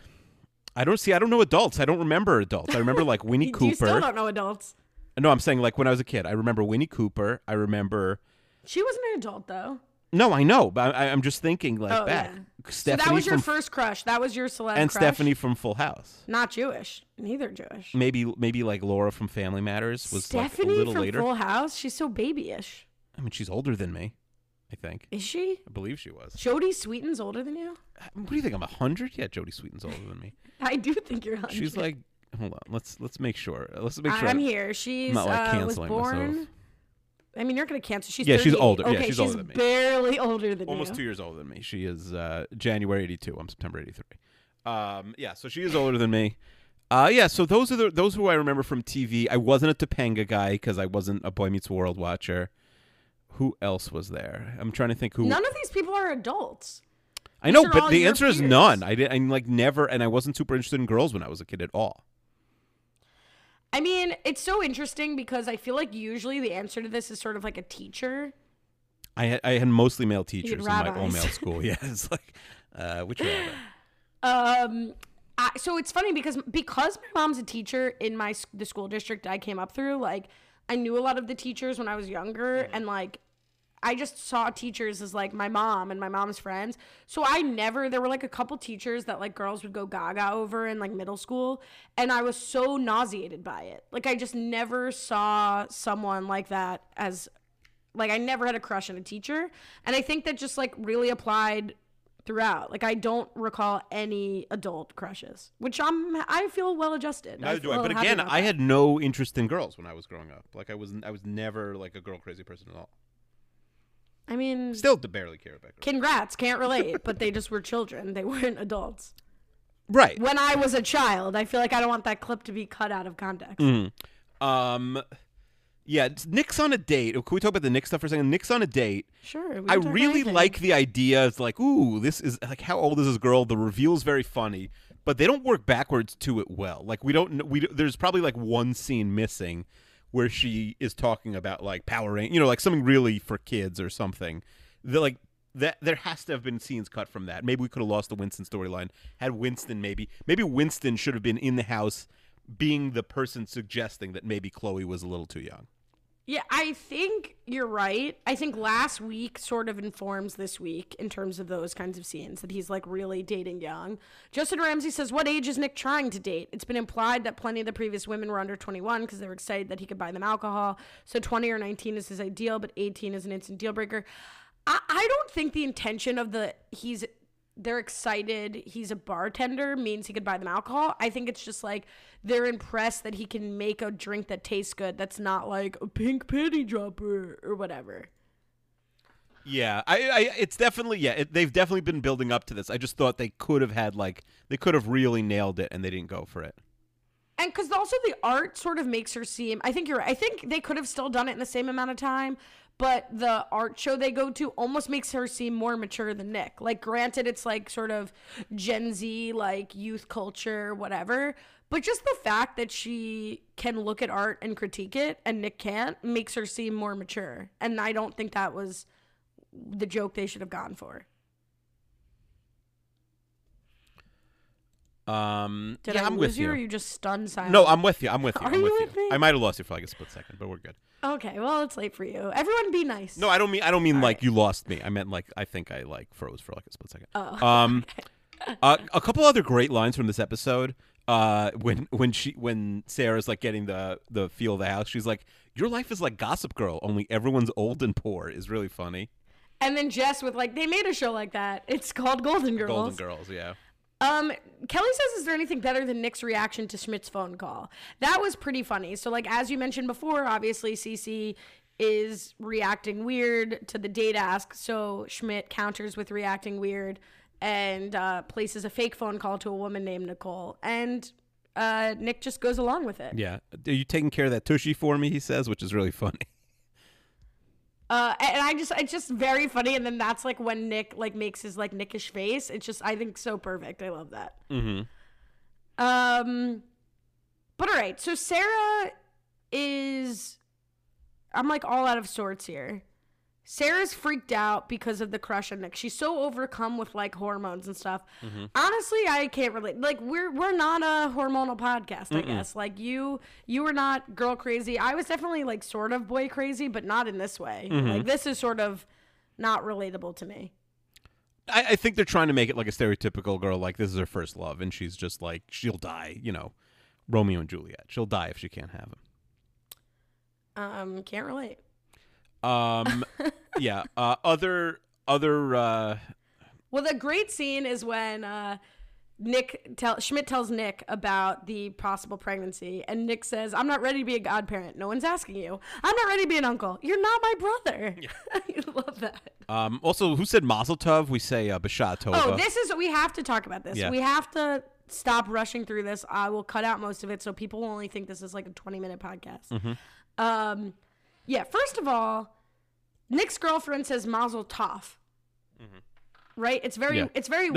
I don't know adults. I don't remember adults. I remember Winnie Cooper. You still don't know adults. No, I'm saying like when I was a kid, I remember Winnie Cooper. I remember. She wasn't an adult though. No, I know, but I'm just thinking like back. Yeah. Stephanie, so that was your first crush. That was your celeb and crush. Stephanie from Full House. Not Jewish, neither Jewish. Maybe like Laura from Family Matters was Stephanie like a little from later. Full House. She's so babyish. I mean, she's older than me, I think. Is she? I believe she was. Jodie Sweeton's older than you? What do you think? I'm 100? Yeah, Jodie Sweeton's older than me. I do think you're 100. She's like, hold on, let's make sure. Let's make sure. I'm here. She's not like canceling was born. Myself. I mean, you're going to cancel. She's 30. She's older. Okay, yeah, she's older than me. Barely older than almost you. Almost 2 years older than me. She is January 82. I'm September 83. Yeah, so she is older than me. Yeah, so those are those who I remember from TV. I wasn't a Topanga guy because I wasn't a Boy Meets World watcher. Who else was there? I'm trying to think who. None of these people are adults. I know, but the answer is none. I'm like never, and I wasn't super interested in girls when I was a kid at all. I mean, it's so interesting because I feel like usually the answer to this is sort of like a teacher. I had mostly male teachers in my all-male school. Yeah, it's like, which rabbi? So it's funny because my mom's a teacher in the school district I came up through. Like, I knew a lot of the teachers when I was younger, and like, I just saw teachers as like my mom and my mom's friends. So there were like a couple teachers that like girls would go gaga over in like middle school. And I was so nauseated by it. Like I just never saw someone like that as like, I never had a crush on a teacher. And I think that just like really applied throughout. Like I don't recall any adult crushes, which I feel well adjusted. Neither do I. But again, I had no interest in girls when I was growing up. Like I was never like a girl crazy person at all. I mean, still to barely care about girls. Congrats, can't relate, but they just were children. They weren't adults. Right. When I was a child, I feel like I don't want that clip to be cut out of context. Mm-hmm. Yeah, Nick's on a date. Can we talk about the Nick stuff for a second? Nick's on a date. Sure. I really like the idea. It's like, ooh, this is like, how old is this girl? The reveal is very funny, but they don't work backwards to it well. Like there's probably like one scene missing where she is talking about like Power Rangers, you know, like something really for kids or something. There has to have been scenes cut from that. Maybe we could have lost the Winston storyline. Had Winston maybe Winston should have been in the house being the person suggesting that maybe Chloe was a little too young. Yeah, I think you're right. I think last week sort of informs this week in terms of those kinds of scenes that he's like really dating young. Justin Ramsey says, what age is Nick trying to date? It's been implied that plenty of the previous women were under 21 because they were excited that he could buy them alcohol. So 20 or 19 is his ideal, but 18 is an instant deal breaker. I don't think the intention of they're excited he's a bartender means he could buy them alcohol. I think it's just like they're impressed that he can make a drink that tastes good that's not like a pink penny dropper or whatever. Yeah, they've definitely been building up to this. I just thought they could have really nailed it and they didn't go for it. And because also the art sort of makes her seem, I think you're right. I think they could have still done it in the same amount of time. But the art show they go to almost makes her seem more mature than Nick. Like, granted, it's like sort of Gen Z, like youth culture, whatever. But just the fact that she can look at art and critique it and Nick can't makes her seem more mature. And I don't think that was the joke they should have gone for. Did I lose you or you just stunned silent? No, I'm with you. I'm with you. I might have lost you for like a split second, but we're good. Okay, well, it's late for you. Everyone be nice. No, I don't mean all like right. You lost me. I meant like I think I like froze for like a split second. Oh. A couple other great lines from this episode. When Sarah's like getting the feel of the house, she's like, your life is like Gossip Girl, only everyone's old and poor is really funny. And then Jess with like, they made a show like that. It's called Golden Girls. Golden Girls, yeah. Kelly says, is there anything better than Nick's reaction to Schmidt's phone call? That was pretty funny. So like, as you mentioned before, obviously Cece is reacting weird to the date ask. So Schmidt counters with reacting weird and places a fake phone call to a woman named Nicole. And Nick just goes along with it. Yeah. Are you taking care of that tushy for me? He says, which is really funny. And it's just very funny. And then that's like when Nick like makes his like Nickish face. It's just, I think so perfect. I love that. Mm-hmm. But all right. So Sarah I'm like all out of sorts here. Sarah's freaked out because of the crush on Nick. She's so overcome with like hormones and stuff. Mm-hmm. Honestly, I can't relate. Like we're not a hormonal podcast, I guess. Like you were not girl crazy. I was definitely like sort of boy crazy, but not in this way. Mm-hmm. Like this is sort of not relatable to me. I think they're trying to make it like a stereotypical girl. Like this is her first love, and she's just like she'll die. You know, Romeo and Juliet. She'll die if she can't have him. Can't relate. Yeah. Well, the great scene is when Schmidt tells Nick about the possible pregnancy, and Nick says, "I'm not ready to be a godparent. No one's asking you. I'm not ready to be an uncle. You're not my brother." Yeah. I love that. Also, who said Mazel Tov? We say B'Shah Tova. Oh, we have to talk about this. Yeah. We have to stop rushing through this. I will cut out most of it so people will only think this is like a 20-minute podcast. Mm-hmm. Yeah, first of all, Nick's girlfriend says Mazel Tov, right? It's very weird.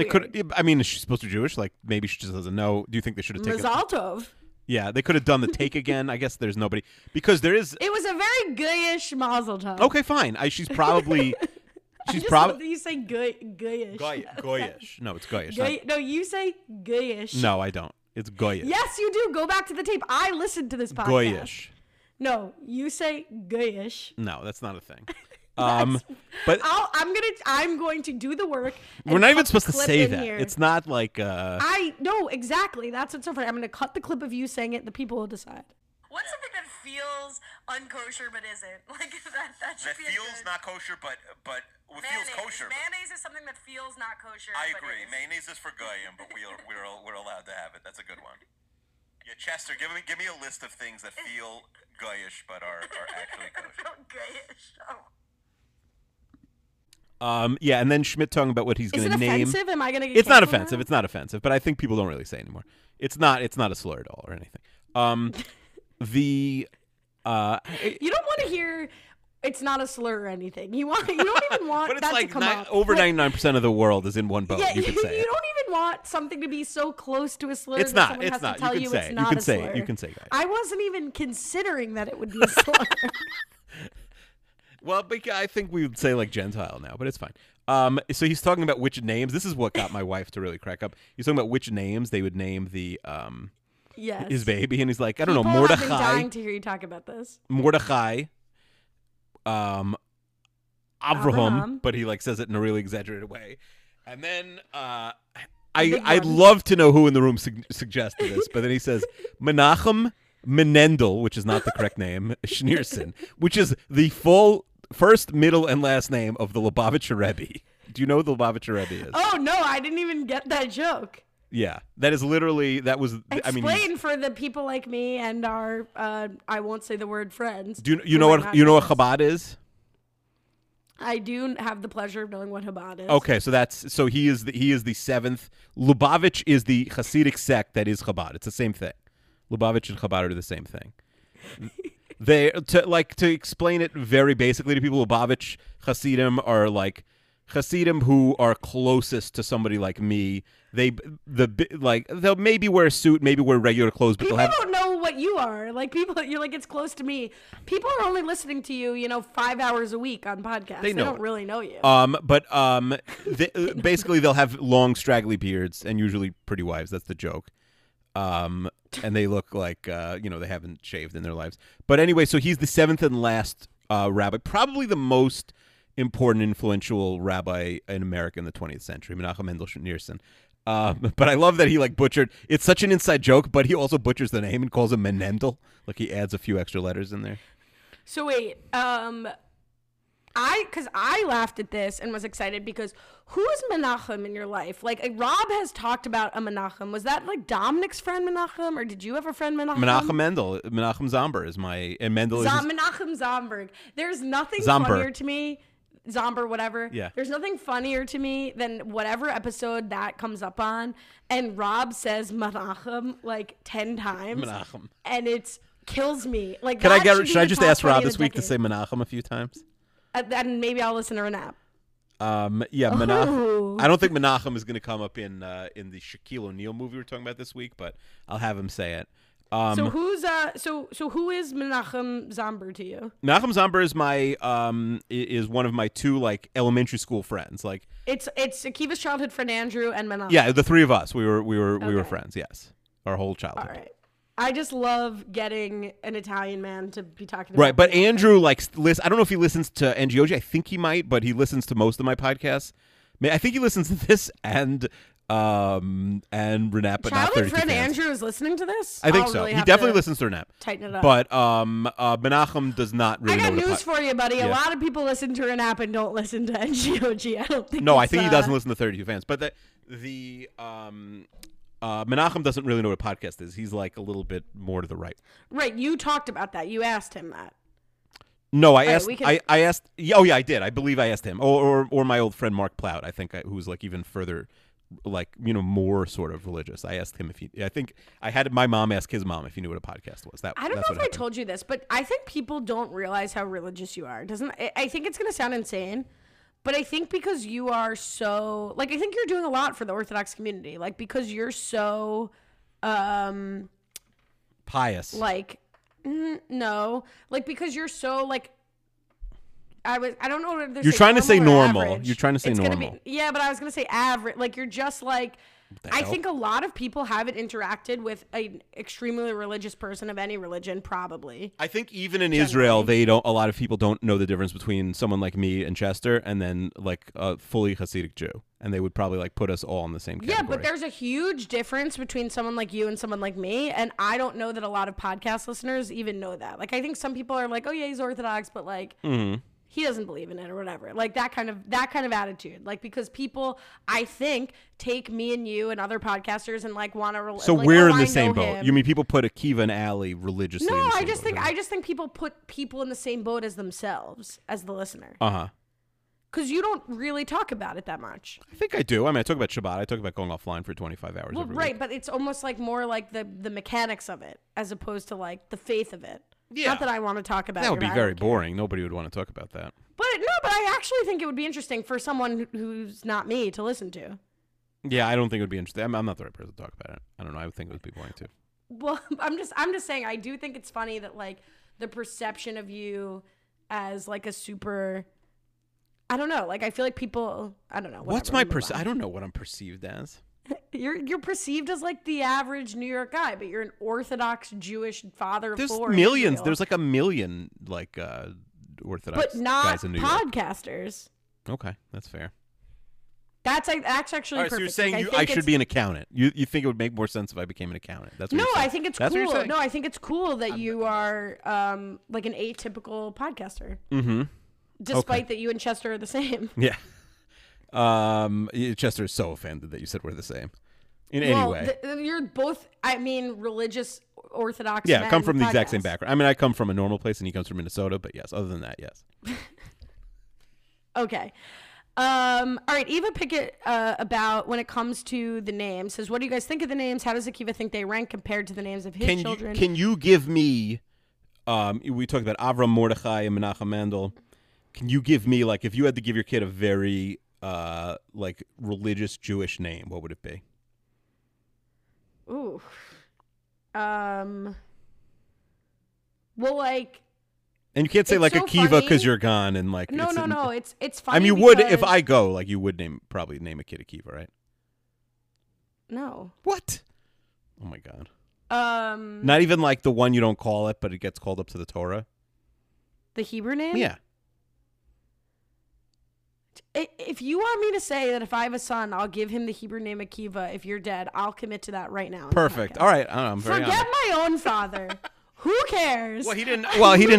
Is she supposed to be Jewish? Like, maybe she just doesn't know. Do you think they should have taken Mazel Tov? Yeah, they could have done the take again. I guess there's nobody. Because there is... It was a very gayish Mazel Tov. Okay, fine. She's probably... You say gayish. Gayish. No, it's gayish. No, you say gayish. No, I don't. It's gayish. Yes, you do. Go back to the tape. I listened to this podcast. Gayish. No, you say gayish. No, that's not a thing. But I'm going to do the work. We're not even supposed to say that. Here. It's not like I know exactly. That's what's so funny. I'm going to cut the clip of you saying it. The people will decide. What's something that feels unkosher but isn't? Like that should be feels not kosher but feels kosher. Mayonnaise is something that feels not kosher. I agree. Mayonnaise is for goyim, but we're allowed to have it. That's a good one. Yeah, Chester, give me a list of things that feel gayish but are actually kosher. Gayish. Oh. Yeah, and then Schmidt talking about what he's going to name. Is it offensive? Am I going to get? It's not offensive. It's not offensive, but I think people don't really say it anymore. It's not a slur at all or anything. You don't want to hear it's not a slur or anything. You don't even want but it's that like to come up. Over 99% of the world is in one boat. Yeah, you can say you don't even want something to be so close to a slur. It's not. That it's not. To tell you it's not. You can say it. You can say it. I wasn't even considering that it would be a slur. Well, but I think we would say like Gentile now, but it's fine. So he's talking about which names. This is what got my wife to really crack up. He's talking about which names they would name the. Yes. His baby, and he's like, I don't know, Mordechai. I've been dying to hear you talk about this. Mordechai. Avraham, but he like says it in a really exaggerated way. And then I'd love to know who in the room suggested this, but then he says Menachem Menendel, which is not the correct name, Schneerson, which is the full first, middle, and last name of the Lubavitch Rebbe. Do you know who the Lubavitch Rebbe is? Oh, no, I didn't even get that joke. Yeah, that is literally, that was, explain for the people like me and our, I won't say the word friends. Do you know what Chabad is? I do have the pleasure of knowing what Chabad is. Okay, so he is the seventh. Lubavitch is the Hasidic sect that is Chabad. It's the same thing. Lubavitch and Chabad are the same thing. To explain it very basically to people, Lubavitch Hasidim are like Hasidim who are closest to somebody like me. They'll maybe wear a suit, maybe wear regular clothes, but people don't know what you are. Like people, you're like, it's close to me. People are only listening to you, 5 hours a week on podcasts. They don't really know you. Basically they'll have long straggly beards and usually pretty wives. That's the joke. And they look like they haven't shaved in their lives. But anyway, so he's the seventh and last rabbi, probably the most important, influential rabbi in America in the 20th century, Menachem Mendel Schneerson. But I love that he like butchered. It's such an inside joke, but he also butchers the name and calls him Menendel. Like he adds a few extra letters in there. So wait, because I laughed at this and was excited because who is Menachem in your life? Like Rob has talked about a Menachem. Was that like Dominic's friend Menachem, or did you have a friend Menachem? Menachem Mendel, Menachem Zomberg is my and Mendel. Menachem Zomberg. There's nothing funnier to me. Zomber, whatever. Yeah. There's nothing funnier to me than whatever episode that comes up on, and Rob says Menachem like 10 times. Menachem. And it kills me. Like, should I just ask Rob this week to say Menachem a few times? And maybe I'll listen to Renap. Yeah, Menachem. I don't think Menachem is going to come up in the Shaquille O'Neal movie we're talking about this week, but I'll have him say it. So who's so who is Menachem Zomber to you? Menachem Zomber is my is one of my two like elementary school friends. Like it's Akiva's childhood friend Andrew and Menachem. Yeah, the three of us. We were friends. Yes, our whole childhood. All right. I just love getting an Italian man to be talking about. Right, but Andrew likes I don't know if he listens to NGOG. I think he might, but he listens to most of my podcasts. I think he listens to this and Renap, but not 32 Childhood friend fans. Andrew is listening to this? I think so. Really he definitely listens to Renap. Tighten it up. But Menachem does not really know. I got news for you, buddy. Yeah. A lot of people listen to Renap and don't listen to NGOG. I don't think I think he doesn't listen to 32 fans. But Menachem doesn't really know what a podcast is. He's like a little bit more to the right. Right. You talked about that. You asked him that. No, I asked. Oh, yeah, I did. I believe I asked him or my old friend, Mark Plout, I think, who's like even further, like, you know, more sort of religious. I asked him if I think I had my mom ask his mom if he knew what a podcast was. I don't know if I told you this, but I think people don't realize how religious you are. I think it's going to sound insane. But I think because you are so, like, I think you're doing a lot for the Orthodox community, like, because you're so pious. Like, no, like, because you're so, like, I don't know what you're trying to say. Normal. Average. You're trying to say normal. Yeah, but I was gonna say average. Like, you're just like, I think a lot of people haven't interacted with an extremely religious person of any religion, probably. I think even in Israel, a lot of people don't know the difference between someone like me and Chester and then like a fully Hasidic Jew. And they would probably like put us all in the same category. Yeah, but there's a huge difference between someone like you and someone like me. And I don't know that a lot of podcast listeners even know that. Like, I think some people are like, oh, yeah, he's Orthodox, but like... Mm-hmm. He doesn't believe in it or whatever, like that kind of attitude, like, because people, I think, take me and you and other podcasters and like want to relate. So like, we're in the same boat. You mean people put Akiva and Allie religiously? No, I just think people put people in the same boat as themselves, as the listener. Uh huh. Because you don't really talk about it that much. I think I do. I mean, I talk about Shabbat. I talk about going offline for 25 hours. Well, every week. But it's almost like more like the mechanics of it as opposed to like the faith of it. Yeah. Not that I want to talk about it. That would be very boring. Nobody would want to talk about that. But no, but I actually think it would be interesting for someone who's not me to listen to. Yeah, I don't think it would be interesting. I'm not the right person to talk about it. I don't know. I would think it would be boring too. Well, I'm just saying I do think it's funny that like the perception of you as like a super, I don't know. Like I feel like people, I don't know. Whatever, what's my I don't know what I'm perceived as. You're perceived as like the average New York guy, but you're an Orthodox Jewish father of four. There's millions. There's like a million like Orthodox guys in New York. But not podcasters. Okay, that's fair. That's actually perfect. So you're saying like, I should be an accountant. You think it would make more sense if I became an accountant? That's what you're saying. I think it's cool. No, I think it's cool that you are like an atypical podcaster. Mm-hmm. Despite that, you and Chester are the same. Yeah. Chester is so offended that you said we're the same in any way. You're both, I mean, religious Orthodox. Yeah, come from the exact same background. I mean, I come from a normal place and he comes from Minnesota, but yes, other than that, yes. Okay. All right. Eva Pickett, about when it comes to the names, says, what do you guys think of the names? How does Akiva think they rank compared to the names of his children? Can you give me, we talked about Avraham, Mordechai, and Menachem Mendel. Can you give me, like, if you had to give your kid a very... like religious Jewish name, what would it be? Ooh. Well, like. And you can't say like so Akiva because you're gone and like. No. It's funny. I mean, you would if I go, like you would probably name a kid Akiva, right? No. What? Oh my God. Not even like the one you don't call it, but it gets called up to the Torah. The Hebrew name? Yeah. If you want me to say that if I have a son, I'll give him the Hebrew name Akiva. If you're dead, I'll commit to that right now. Perfect. All right. I'm very forget honest. My own father. Who cares? Well, he didn't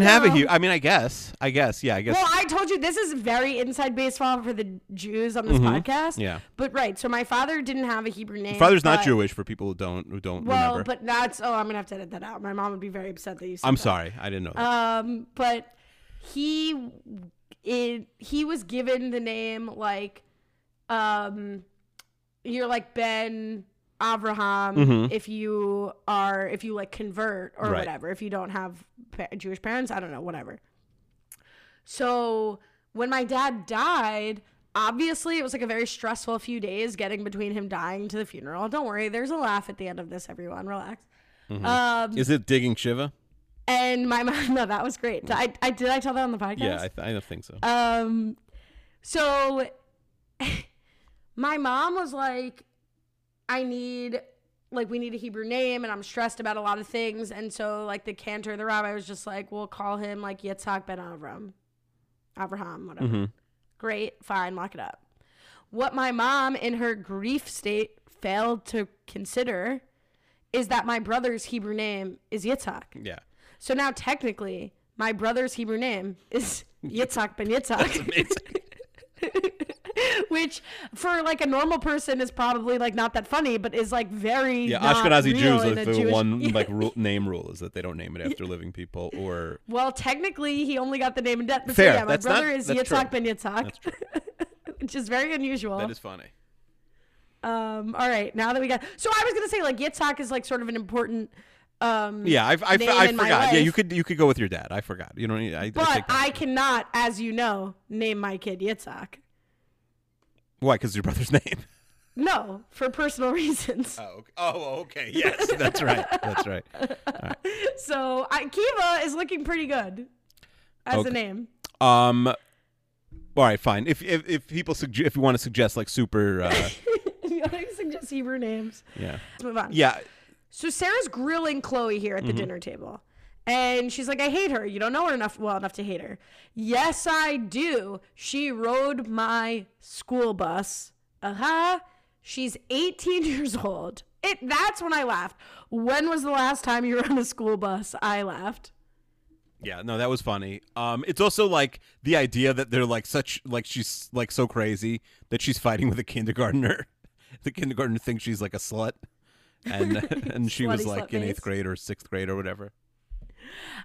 have a Hebrew. I mean, I guess. Yeah, I guess. Well, I told you this is very inside baseball for the Jews on this podcast. Yeah. But right. So my father didn't have a Hebrew name. My father's not Jewish for people who don't remember. Well, but that's. Oh, I'm going to have to edit that out. My mom would be very upset that you said that. Sorry. I didn't know that. But he was given the name like you're like Ben Avraham if you like convert or whatever, if you don't have Jewish parents, I don't know, whatever. So when my dad died, obviously it was like a very stressful few days getting between him dying to the funeral. Don't worry, there's a laugh at the end of this, everyone relax. Mm-hmm. Is it digging Shiva? And my mom, no, that was great. Did I tell that on the podcast? Yeah, I don't think so. So my mom was like, we need a Hebrew name, and I'm stressed about a lot of things. And so, the cantor, the rabbi, was just like, we'll call him, Yitzhak ben Avraham, whatever. Mm-hmm. Great, fine, lock it up. What my mom, in her grief state, failed to consider is that my brother's Hebrew name is Yitzhak. Yeah. So now, technically, my brother's Hebrew name is Yitzhak ben Yitzhak. That's amazing. Which, for a normal person, is probably not that funny, but is very Ashkenazi Jews, name rule is that they don't name it after living people. Or well, technically, he only got the name in death. So, fair. Yeah, my brother is Yitzhak ben Yitzhak, which is very unusual. That is funny. All right, now that we got, so I was gonna say Yitzhak is sort of an important. I forgot. Yeah, you could go with your dad. I forgot. You don't need. I cannot, as you know, name my kid Yitzhak. Why? Because your brother's name? No, for personal reasons. Oh, okay. Yes, that's right. That's right. All right. So Akiva is looking pretty good as a name. All right, fine. If people suggest, if you want to suggest super, if you want to suggest Hebrew names, yeah. Let's move on. Yeah. So Sarah's grilling Chloe here at the dinner table. And she's like, I hate her. You don't know her well enough to hate her. Yes, I do. She rode my school bus. Uh-huh. She's 18 years old. That's when I laughed. When was the last time you were on a school bus? I laughed. Yeah, no, that was funny. It's also the idea that they're she's so crazy that she's fighting with a kindergartner. The kindergartner thinks she's a slut. And and she was in 8th grade or 6th grade or whatever.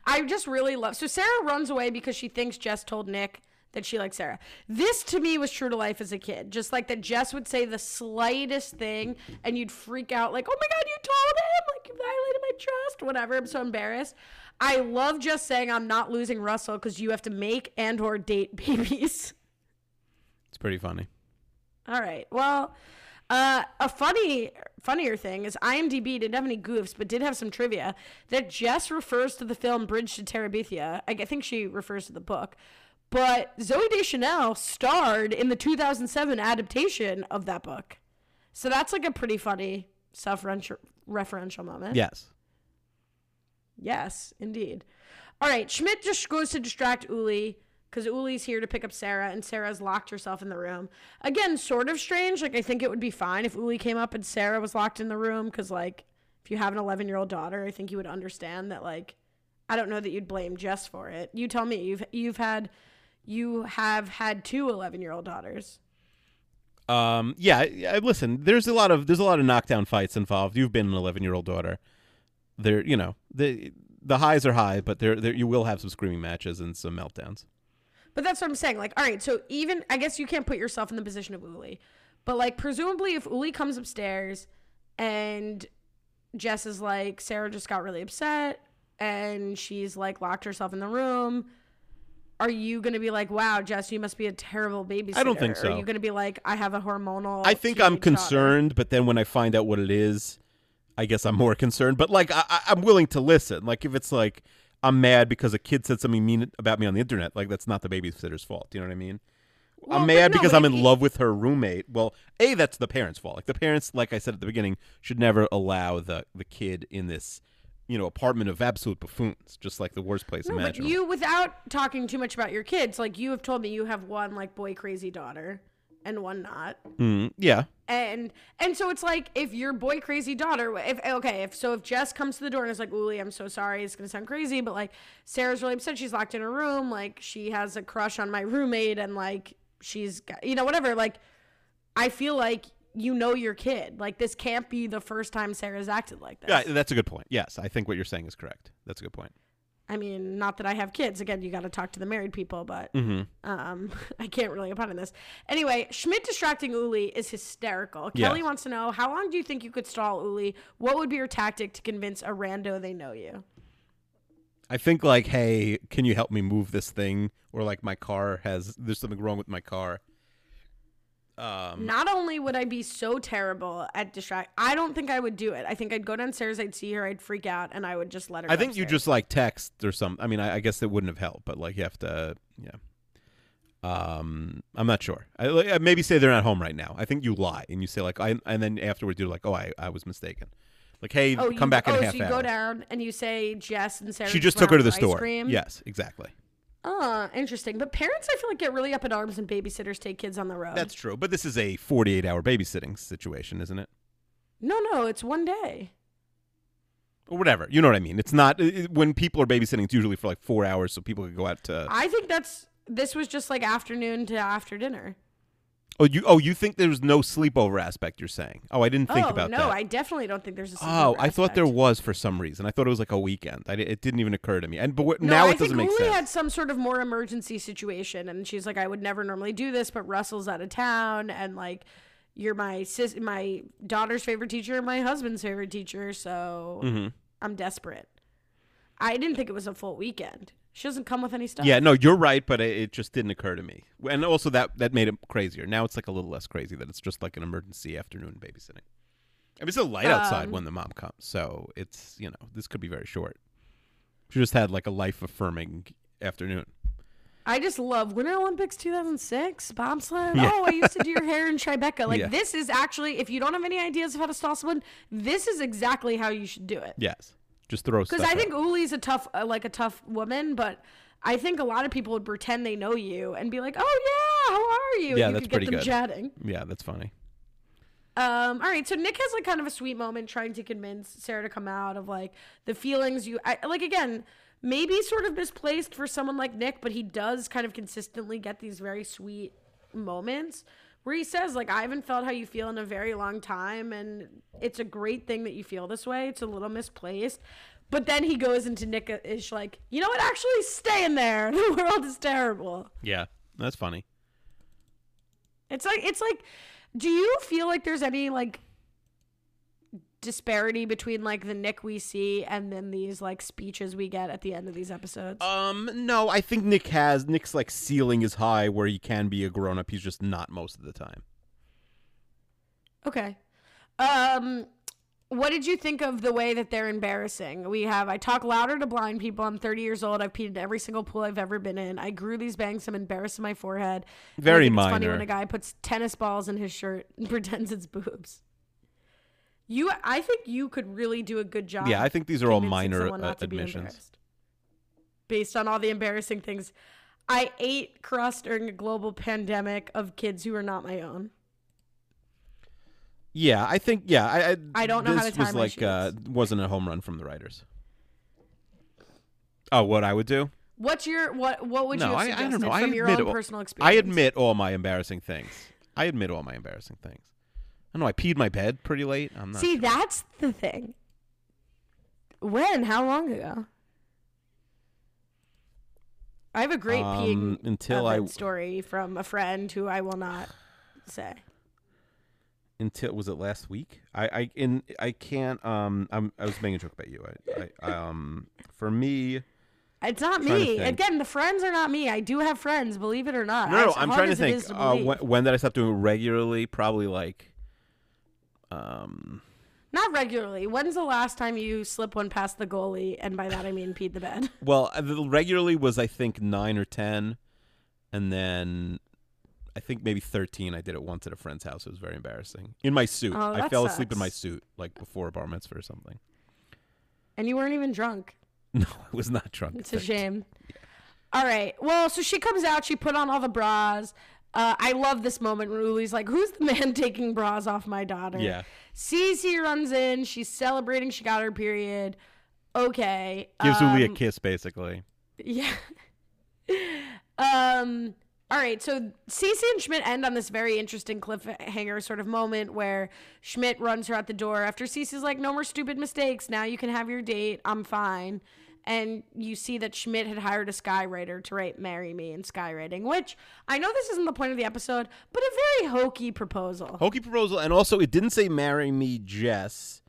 I just really love. So Sarah runs away because she thinks Jess told Nick that she likes Sarah. This to me was true to life as a kid. Just that Jess would say the slightest thing and you'd freak out oh my God, you told him, you violated my trust, whatever. I'm so embarrassed. I love Jess saying I'm not losing Russell because you have to make and or date babies. It's pretty funny. All right. Well, a funnier thing is IMDb didn't have any goofs, but did have some trivia that Jess refers to the film Bridge to Terabithia. I think she refers to the book, but Zooey Deschanel starred in the 2007 adaptation of that book. So that's a pretty funny self-referential moment. Yes. Yes, indeed. All right. Schmidt just goes to distract Uli, because Uli's here to pick up Sarah, and Sarah's locked herself in the room. Again, sort of strange. I think it would be fine if Uli came up and Sarah was locked in the room, because, if you have an 11-year-old daughter, I think you would understand that, I don't know that you'd blame Jess for it. You tell me. You have had two 11-year-old daughters. Yeah. Listen, there's a lot of knockdown fights involved. You've been an 11-year-old daughter. There, the highs are high, but there you will have some screaming matches and some meltdowns. But that's what I'm saying. All right, so even, I guess you can't put yourself in the position of Uli. But, presumably if Uli comes upstairs and Jess is Sarah just got really upset and she's, locked herself in the room, are you going to be wow, Jess, you must be a terrible babysitter? I don't think so. Or are you going to be I have a hormonal... I think I'm concerned, but then when I find out what it is, I guess I'm more concerned. But, I'm willing to listen. If it's, I'm mad because a kid said something mean about me on the internet. That's not the babysitter's fault. You know what I mean? Well, I'm mad because I'm in love with her roommate. Well, A, that's the parents' fault. The parents, like I said at the beginning, should never allow the kid in this, apartment of absolute buffoons, just the worst place imaginable. But you, without talking too much about your kids, you have told me you have one, boy crazy daughter and one not. Mm, yeah. And so it's if your boy crazy daughter, if Jess comes to the door and is Uli, I'm so sorry, it's gonna sound crazy, but Sarah's really upset, she's locked in her room, she has a crush on my roommate, and she's got, whatever, I feel your kid, this can't be the first time Sarah's acted like this. Yeah, that's a good point. Yes, I think what you're saying is correct. That's a good point. I mean, not that I have kids. Again, you got to talk to the married people, but I can't really opine on this. Anyway, Schmidt distracting Uli is hysterical. Yeah. Kelly wants to know, how long do you think you could stall Uli? What would be your tactic to convince a rando they know you? I think hey, can you help me move this thing? Or there's something wrong with my car. Not only would I be so terrible at distract, I don't think I would do it. I think I'd go downstairs, I'd see her, I'd freak out, and I would just let her. I think you just like text or something. I mean, I guess it wouldn't have helped, but like you have to, yeah. I'm not sure. I maybe say they're not home right now. I think you lie and you say like, and then afterwards you're like, oh, I was mistaken. Like, hey, come back in a half hour. So you go down and you say Jess and Sarah. She just took her to the store. Yes, exactly. Interesting. But parents, I feel like, get really up in arms when babysitters take kids on the road. That's true. But this is a 48-hour babysitting situation, isn't it? No, it's one day. Or whatever. You know what I mean? It's not when people are babysitting, it's usually for like 4 hours so people can go out to. I think this was just like afternoon to after dinner. Oh, you think there was no sleepover aspect, you're saying? Oh, I didn't think about that. Oh, no, I definitely don't think there's a sleepover aspect. Oh, I thought there was for some reason. I thought it was like a weekend. It didn't even occur to me. Now it doesn't make sense. I think Uli had some sort of more emergency situation, and she's like, I would never normally do this, but Russell's out of town, and like, you're my daughter's favorite teacher and my husband's favorite teacher, so I'm desperate. I didn't think it was a full weekend. She doesn't come with any stuff. Yeah, no, you're right, but it just didn't occur to me. And also that made it crazier. Now it's like a little less crazy that it's just like an emergency afternoon babysitting. I mean, it's a light outside when the mom comes, so it's, you know, this could be very short. She just had like a life-affirming afternoon. I just love Winter Olympics 2006, bobsled. Yeah. Oh, I used to do your hair in Tribeca. Like, This is actually, if you don't have any ideas of how to stall someone, this is exactly how you should do it. Yes. Just throw stuff. Because I think Uli's a tough woman, but I think a lot of people would pretend they know you and be like, "Oh yeah, how are you?" Yeah, and you could get them good. Chatting. Yeah, that's funny. All right, so Nick has like kind of a sweet moment trying to convince Sarah to come out of like the feelings like again, maybe sort of misplaced for someone like Nick, but he does kind of consistently get these very sweet moments where he says, like, I haven't felt how you feel in a very long time, and it's a great thing that you feel this way. It's a little misplaced. But then he goes into Nick-ish, like, you know what? Actually, stay in there. The world is terrible. Yeah, that's funny. It's like, do you feel like there's any, like, disparity between, like, the Nick we see and then these, like, speeches we get at the end of these episodes? No, I think Nick's, like, ceiling is high where he can be a grown-up. He's just not most of the time. Okay. What did you think of the way that they're embarrassing? We have, I talk louder to blind people. I'm 30 years old. I've peed in every single pool I've ever been in. I grew these bangs. I'm embarrassed in my forehead. Very minor. It's funny when a guy puts tennis balls in his shirt and pretends it's boobs. I think you could really do a good job. Yeah, I think these are all minor admissions. Based on all the embarrassing things. I ate crust during a global pandemic of kids who are not my own. Yeah, I think, yeah. I don't know how to time my shoes. This wasn't a home run from the writers. Oh, what I would do? What would you have suggested from your own personal experience? I admit all my embarrassing things. I don't know, I peed my bed pretty late. I'm not sure. That's the thing. When? How long ago? I have a great peeing story from a friend who I will not say. Was it last week? I can't. I was making a joke about you. For me. It's not me. Again, the friends are not me. I do have friends, believe it or not. No, I'm trying to think. When did I stop doing it regularly? Probably like. Not regularly. When's the last time you slip one past the goalie? And by that, I mean peed the bed. Well, regularly was, I think, 9 or 10. And then I think maybe 13. I did it once at a friend's house. It was very embarrassing. In my suit. Oh, I fell asleep in my suit, like before a bar mitzvah or something. And you weren't even drunk. No, I was not drunk. It's a shame. Yeah. All right. Well, so she comes out. She put on all the bras. I love this moment when Uli's like, who's the man taking bras off my daughter? Yeah. Cece runs in. She's celebrating. She got her period. Okay. Gives Uli a kiss, basically. Yeah. All right. So Cece and Schmidt end on this very interesting cliffhanger sort of moment where Schmidt runs her out the door after Cece's like, no more stupid mistakes. Now you can have your date. I'm fine. And you see that Schmidt had hired a skywriter to write Marry Me in skywriting, which I know this isn't the point of the episode, but a very hokey proposal. Hokey proposal. And also it didn't say Marry Me Jess.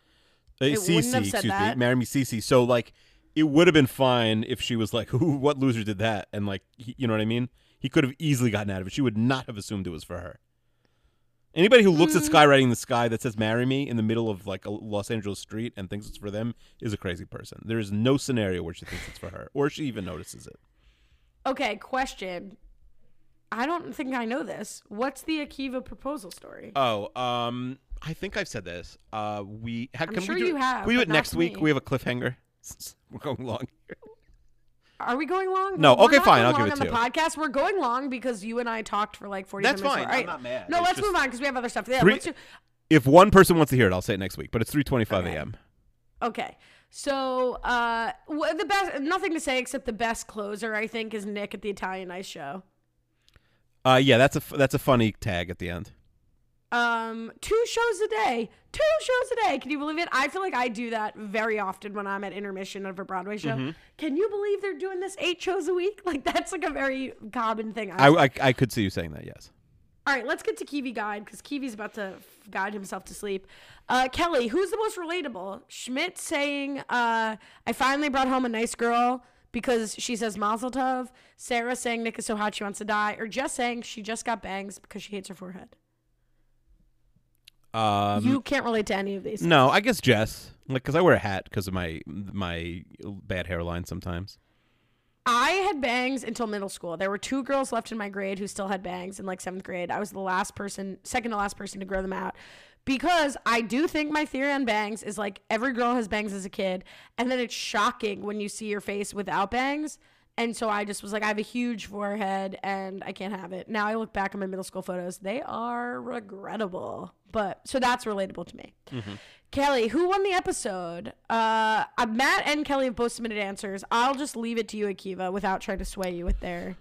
Marry Me Cece. So like it would have been fine if she was like, "Who? What loser did that?" And like, you know what I mean? He could have easily gotten out of it. She would not have assumed it was for her. Anybody who looks at skywriting the sky that says marry me in the middle of like a Los Angeles street and thinks it's for them is a crazy person. There is no scenario where she thinks it's for her or she even notices it. Okay, question. I don't think I know this. What's the Akiva proposal story? Oh, I think I've said this. We have. I'm sure you have. We do it next week. We have a cliffhanger. We're going long here. Are we going long? No. Okay, fine. I'll give it to you. On the podcast, we're going long because you and I talked for like 40 minutes. That's fine. I'm not mad. No, let's move on because we have other stuff. Yeah, if one person wants to hear it, I'll say it next week. But it's 3:25 a.m. Okay. So the best. Nothing to say except the best closer, I think, is Nick at the Italian Ice Show. Yeah, that's a funny tag at the end. Two shows a day. Can you believe it? I feel like I do that very often when I'm at intermission of a Broadway show. Mm-hmm. Can you believe they're doing this 8 shows a week? Like, that's like a very common thing. I could see you saying that, yes. All right, let's get to Kiwi Guide because Kiwi's about to guide himself to sleep. Kelly, who's the most relatable? Schmidt saying, I finally brought home a nice girl. Because she says Mazel Tov, Sarah saying Nick is so hot she wants to die, or Jess saying she just got bangs because she hates her forehead. You can't relate to any of these. No, I guess Jess, like, because I wear a hat because of my bad hairline sometimes. I had bangs until middle school. There were 2 girls left in my grade who still had bangs in like 7th grade. I was the last person, second to last person to grow them out. Because I do think my theory on bangs is like every girl has bangs as a kid. And then it's shocking when you see your face without bangs. And so I just was like, I have a huge forehead and I can't have it. Now I look back at my middle school photos. They are regrettable. But so that's relatable to me. Mm-hmm. Kelly, who won the episode? Matt and Kelly have both submitted answers. I'll just leave it to you, Akiva, without trying to sway you with their.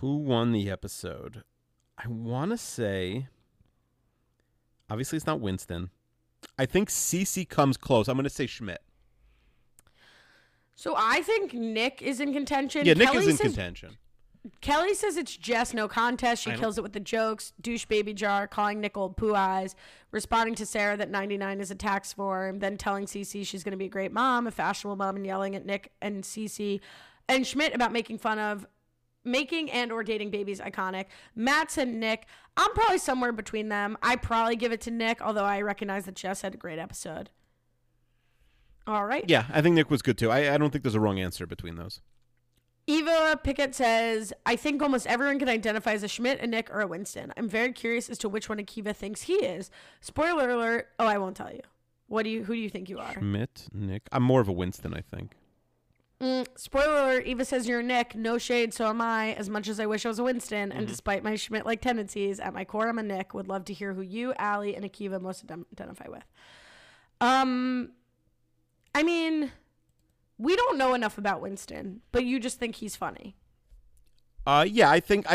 Who won the episode? I want to say... Obviously, it's not Winston. I think Cece comes close. I'm going to say Schmidt. So I think Nick is in contention. Yeah, Nick is in contention. Kelly says it's Jess, no contest. She kills it with the jokes. Douche baby jar, calling Nick old poo eyes, responding to Sarah that 99 is a tax form, then telling Cece she's going to be a great mom, a fashionable mom, and yelling at Nick and Cece and Schmidt about making fun of making and or dating babies iconic. Matt's and Nick. I'm probably somewhere between them. I probably give it to Nick, although I recognize that Jess had a great episode. All right. Yeah, I think Nick was good too. I don't think there's a wrong answer between those. Eva Pickett says, I think almost everyone can identify as a Schmidt, a Nick, or a Winston. I'm very curious as to which one Akiva thinks he is. Spoiler alert. Oh, I won't tell you. Who do you think you are? Schmidt, Nick. I'm more of a Winston, I think. Spoiler alert, Eva says you're Nick. No shade, so am I. As much as I wish I was a Winston, and despite my Schmidt-like tendencies, at my core I'm a Nick. Would love to hear who you, Allie, and Akiva most identify with. I mean, we don't know enough about Winston, but you just think he's funny. I think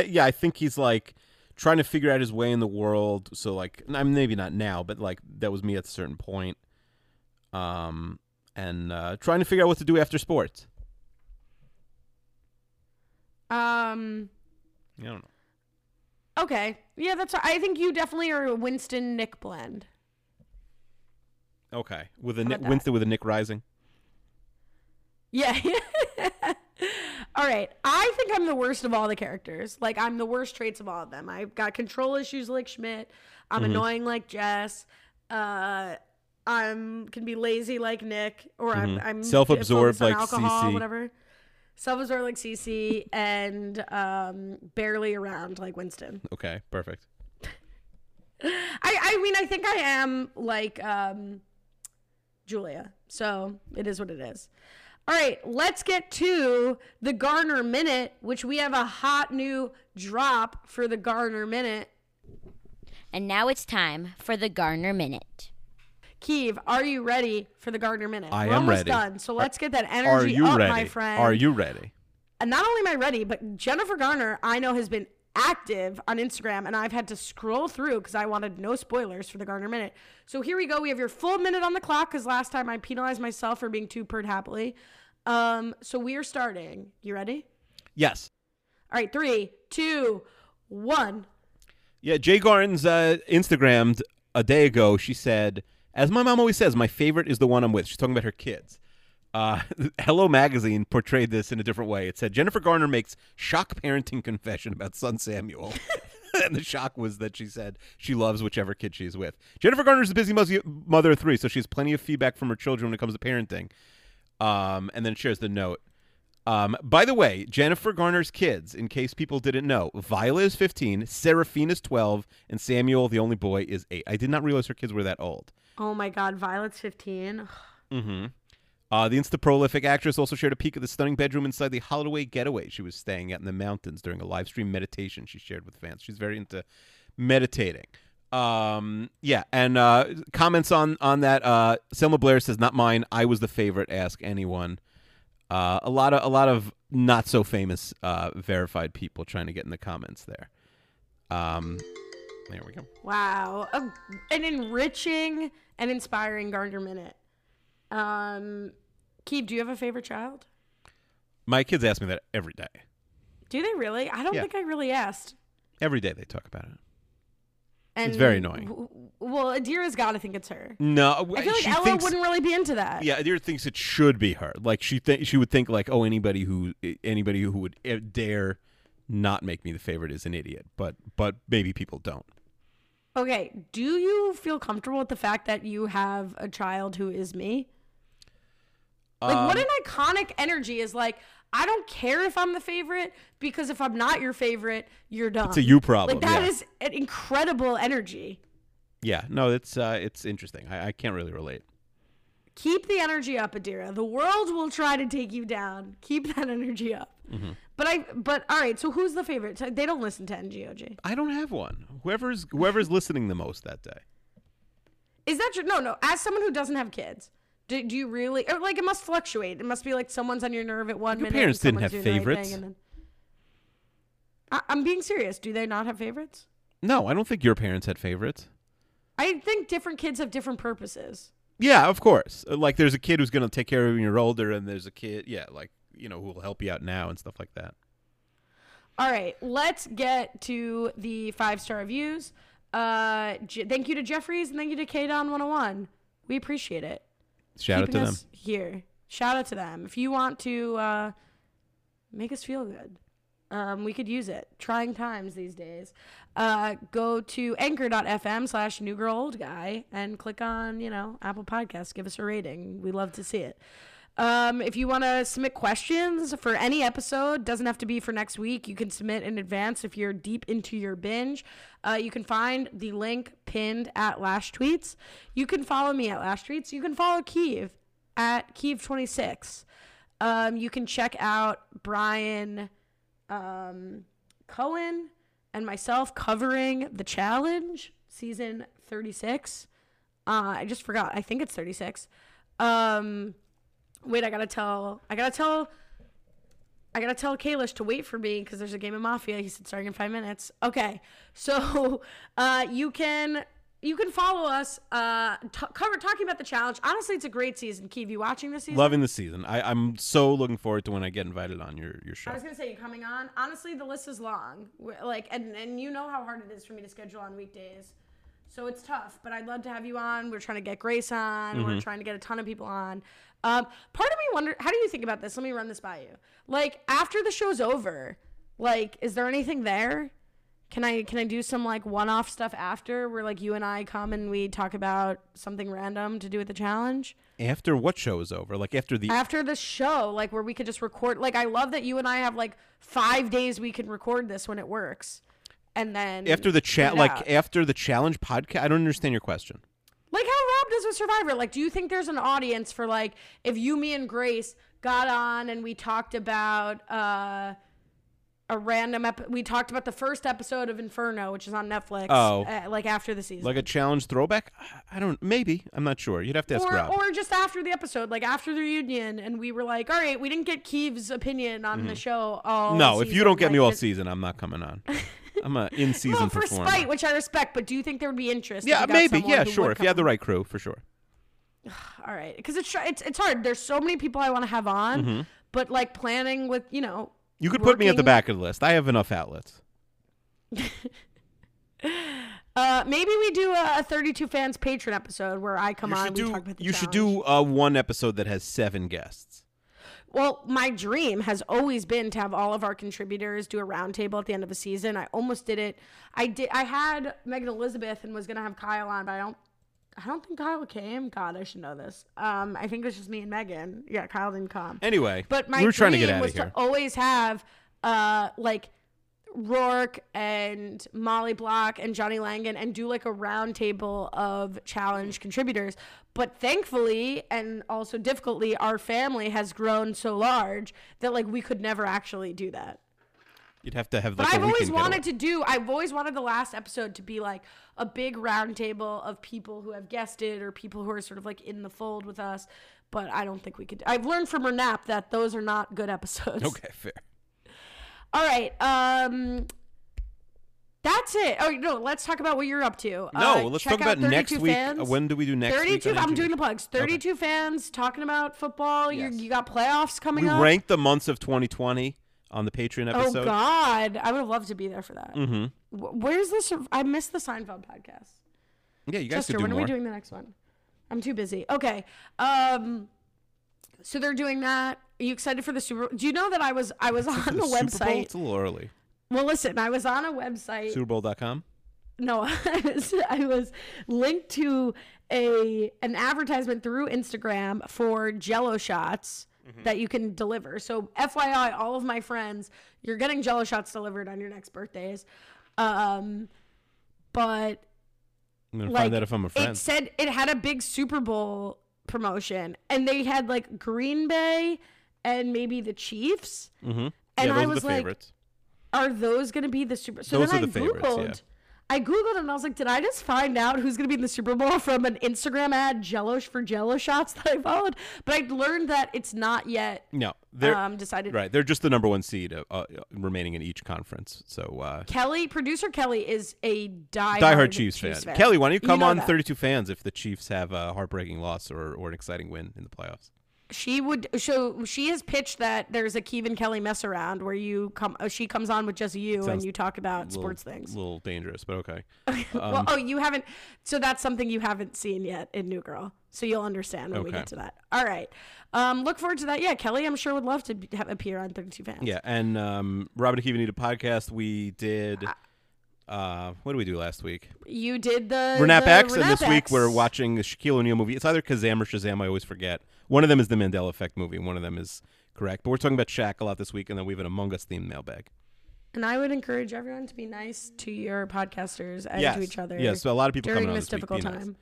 he's like trying to figure out his way in the world. So like, I'm maybe not now, but like that was me at a certain point. And trying to figure out what to do after sports. I don't know. Okay. Yeah, I think you definitely are a Winston-Nick blend. Okay. With a Nick rising. Yeah. All right. I think I'm the worst of all the characters. Like, I'm the worst traits of all of them. I've got control issues like Schmidt. I'm annoying like Jess. I can be lazy like Nick. Or I'm self-absorbed like alcohol, Cece. Whatever. Salvador like Cece and barely around like Winston. Okay, perfect. I mean, I think I am like Julia. So it is what it is. All right, let's get to the Garner Minute, which we have a hot new drop for the Garner Minute. And now it's time for the Garner Minute. Keeve, are you ready for the Garner Minute? I am ready. Done, so let's get that energy up, my friend. Are you ready? And not only am I ready, but Jennifer Garner, I know, has been active on Instagram, and I've had to scroll through because I wanted no spoilers for the Garner Minute. So here we go. We have your full minute on the clock because last time I penalized myself for being too pert happily. So we are starting. You ready? Yes. All right, 3, 2, 1. Yeah, Jay Garnes Instagrammed a day ago. She said... As my mom always says, my favorite is the one I'm with. She's talking about her kids. Hello Magazine portrayed this in a different way. It said, Jennifer Garner makes shock parenting confession about son Samuel. And the shock was that she said she loves whichever kid she's with. Jennifer Garner's a busy mother of three, so she has plenty of feedback from her children when it comes to parenting. And then shares the note. By the way, Jennifer Garner's kids, in case people didn't know, Viola is 15, Seraphina is 12, and Samuel, the only boy, is 8. I did not realize her kids were that old. Oh, my God. Violet's 15. Mm-hmm. The Insta-prolific actress also shared a peek at the stunning bedroom inside the Holloway getaway she was staying at in the mountains during a live stream meditation she shared with fans. She's very into meditating. Yeah, and comments on that. Selma Blair says, "Not mine. I was the favorite. Ask anyone." A lot of not so famous verified people trying to get in the comments there. There we go. Wow, an enriching and inspiring Garner minute. Keeb, do you have a favorite child? My kids ask me that every day. Do they really? I don't think I really asked. Every day they talk about it. And it's very annoying. Well, Adira's got to think it's her. No. I feel like Ella wouldn't really be into that. Yeah, Adira thinks it should be her. Like, she would think, like, oh, anybody who would dare not make me the favorite is an idiot. But maybe people don't. Okay. Do you feel comfortable with the fact that you have a child who is me? Like, what an iconic energy is like, I don't care if I'm the favorite, because if I'm not your favorite, you're dumb. It's a you problem. Like, that is an incredible energy. Yeah. No, it's interesting. I can't really relate. Keep the energy up, Adira. The world will try to take you down. Keep that energy up. Mm-hmm. But all right, so who's the favorite? So they don't listen to NGOG. I don't have one. Whoever's listening the most that day. Is that true? No. As someone who doesn't have kids. Do you really? Or like, it must fluctuate. It must be like someone's on your nerve at one minute. Your parents didn't have favorites. Right, I'm being serious. Do they not have favorites? No, I don't think your parents had favorites. I think different kids have different purposes. Yeah, of course. Like, there's a kid who's going to take care of you when you're older, and there's a kid, who will help you out now and stuff like that. All right, let's get to the 5-star reviews. Thank you to Jeffries and thank you to KDON101. We appreciate it. Shout out to them. If you want to make us feel good, we could use it. Trying times these days. Go to anchor.fm/newgirloldguy and click on, Apple Podcasts. Give us a rating. We love to see it. If you want to submit questions for any episode, doesn't have to be for next week. You can submit in advance if you're deep into your binge. You can find the link pinned at Lash Tweets. You can follow me at Lash Tweets. You can follow Keev at Keev26. You can check out Brian Cohen and myself covering The Challenge, season 36. I just forgot. I think it's 36. Wait, I gotta tell Kalish to wait for me because there's a game of Mafia. He said starting in 5 minutes. Okay, so you can follow us. Talking about The Challenge. Honestly, it's a great season. Keev, you watching this season? Loving the season. I'm so looking forward to when I get invited on your show. I was gonna say, you coming on. Honestly, the list is long. And you know how hard it is for me to schedule on weekdays. So it's tough, but I'd love to have you on. We're trying to get Grace on. Mm-hmm. We're trying to get a ton of people on. Part of me wonder, how do you think about this? Let me run this by you. Like, after the show's over, like, is there anything there? Can I do some like one-off stuff after where like you and I come and we talk about something random to do with The Challenge? After what show is over? Like after the show, like where we could just record. Like, I love that you and I have like 5 days we can record this when it works. And then after the chat, like after The Challenge podcast, I don't understand your question. Like how Rob does with Survivor. Like, do you think there's an audience for like if you, me, and Grace got on and we talked about we talked about the first episode of Inferno, which is on Netflix. Oh, like after the season, like a Challenge throwback. I don't. Maybe I'm not sure. You'd have to ask Rob. Or just after the episode, like after the reunion, and we were like, all right, we didn't get Keeve's opinion on the show. If you don't get me all season, I'm not coming on. I'm an in-season performer. For spite, which I respect, but do you think there would be interest? Yeah, maybe. Yeah, sure. If you had the right crew, for sure. All right. Because it's hard. There's so many people I want to have on, but like planning with, You could put me at the back of the list. I have enough outlets. Maybe we do a 32 Fans Patreon episode where I come on and we talk about the challenge. You should do one episode that has 7 guests. Well, my dream has always been to have all of our contributors do a roundtable at the end of a season. I almost did it. I had Megan Elizabeth and was going to have Kyle on, but I don't think Kyle came. God, I should know this. I think it was just me and Megan. Yeah, Kyle didn't come. Anyway, but my dream was to always have like Rourke and Molly Block and Johnny Langan and do like a round table of challenge contributors. But thankfully, and also difficultly, our family has grown so large that like we could never actually do that. You'd have to have like, but I've always wanted the last episode to be like a big round table of people who have guested or people who are sort of like in the fold with us. But I don't think we could. I've learned from Renap that those are not good episodes. Okay, fair. All right. That's it. Oh, no, let's talk about what you're up to. No, let's talk about next week. Fans. When do we do next 32, week? I'm doing the plugs. 32 okay. Fans talking about football. Yes. You got playoffs coming up. We ranked the months of 2020 on the Patreon episode. Oh, God. I would have loved to be there for that. Mm-hmm. Where's this? I missed the Seinfeld podcast. Yeah, you guys Chester, could do more. Chester, when are we doing the next one? I'm too busy. Okay. So they're doing that. Are you excited for the Super Bowl? Do you know that I was on the website? Super Bowl? It's a little early. Well, listen, I was on a website. Superbowl.com? No, I was linked to an advertisement through Instagram for Jell-O shots that you can deliver. So FYI, all of my friends, you're getting Jell-O shots delivered on your next birthdays. But I'm going to find out if I'm a friend. It said it had a big Super Bowl promotion, and they had like Green Bay and maybe the Chiefs, and yeah, I was like, "Are those going to be the Super?" So those then I googled, and I was like, "Did I just find out who's going to be in the Super Bowl from an Instagram ad for Jell-O shots that I followed?" But I learned that it's not yet. No, they're decided. Right, they're just the number one seed remaining in each conference. So producer Kelly, is a diehard Chiefs fan. Kelly, why don't you come on 32 Fans if the Chiefs have a heartbreaking loss or an exciting win in the playoffs? She would. So she has pitched that there's a Keevan Kelly mess around where she comes on with just you and you talk about sports things. A little dangerous, but okay. Well, you haven't. So that's something you haven't seen yet in New Girl. So you'll understand when we get to that. All right. Look forward to that. Yeah, Kelly, I'm sure would love to appear on 32 Fans. Yeah, and Robin and Akiva need a podcast. We did. What did we do last week? You did the Renap X, and this week we're watching the Shaquille O'Neal movie. It's either Kazam or Shazam. I always forget. One of them is the Mandela Effect movie, and one of them is correct. But we're talking about Shaq a lot this week, and then we have an Among Us themed mailbag. And I would encourage everyone to be nice to your podcasters and to each other. Yes, so a lot of people during this difficult time.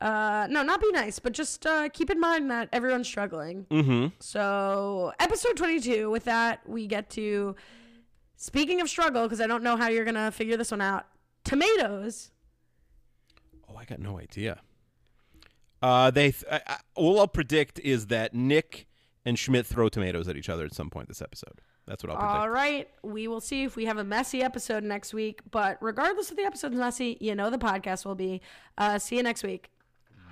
Nice. No, not be nice, but just keep in mind that everyone's struggling. Mm-hmm. So episode 22. With that, we get to. Speaking of struggle, because I don't know how you're going to figure this one out. Tomatoes. Oh, I got no idea. All I'll predict is that Nick and Schmidt throw tomatoes at each other at some point this episode. That's what I'll predict. All right. We will see if we have a messy episode next week. But regardless of the episode's messy, you know the podcast will be. See you next week.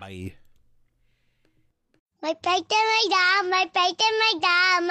Bye. My plate and my dad, my plate and my dad.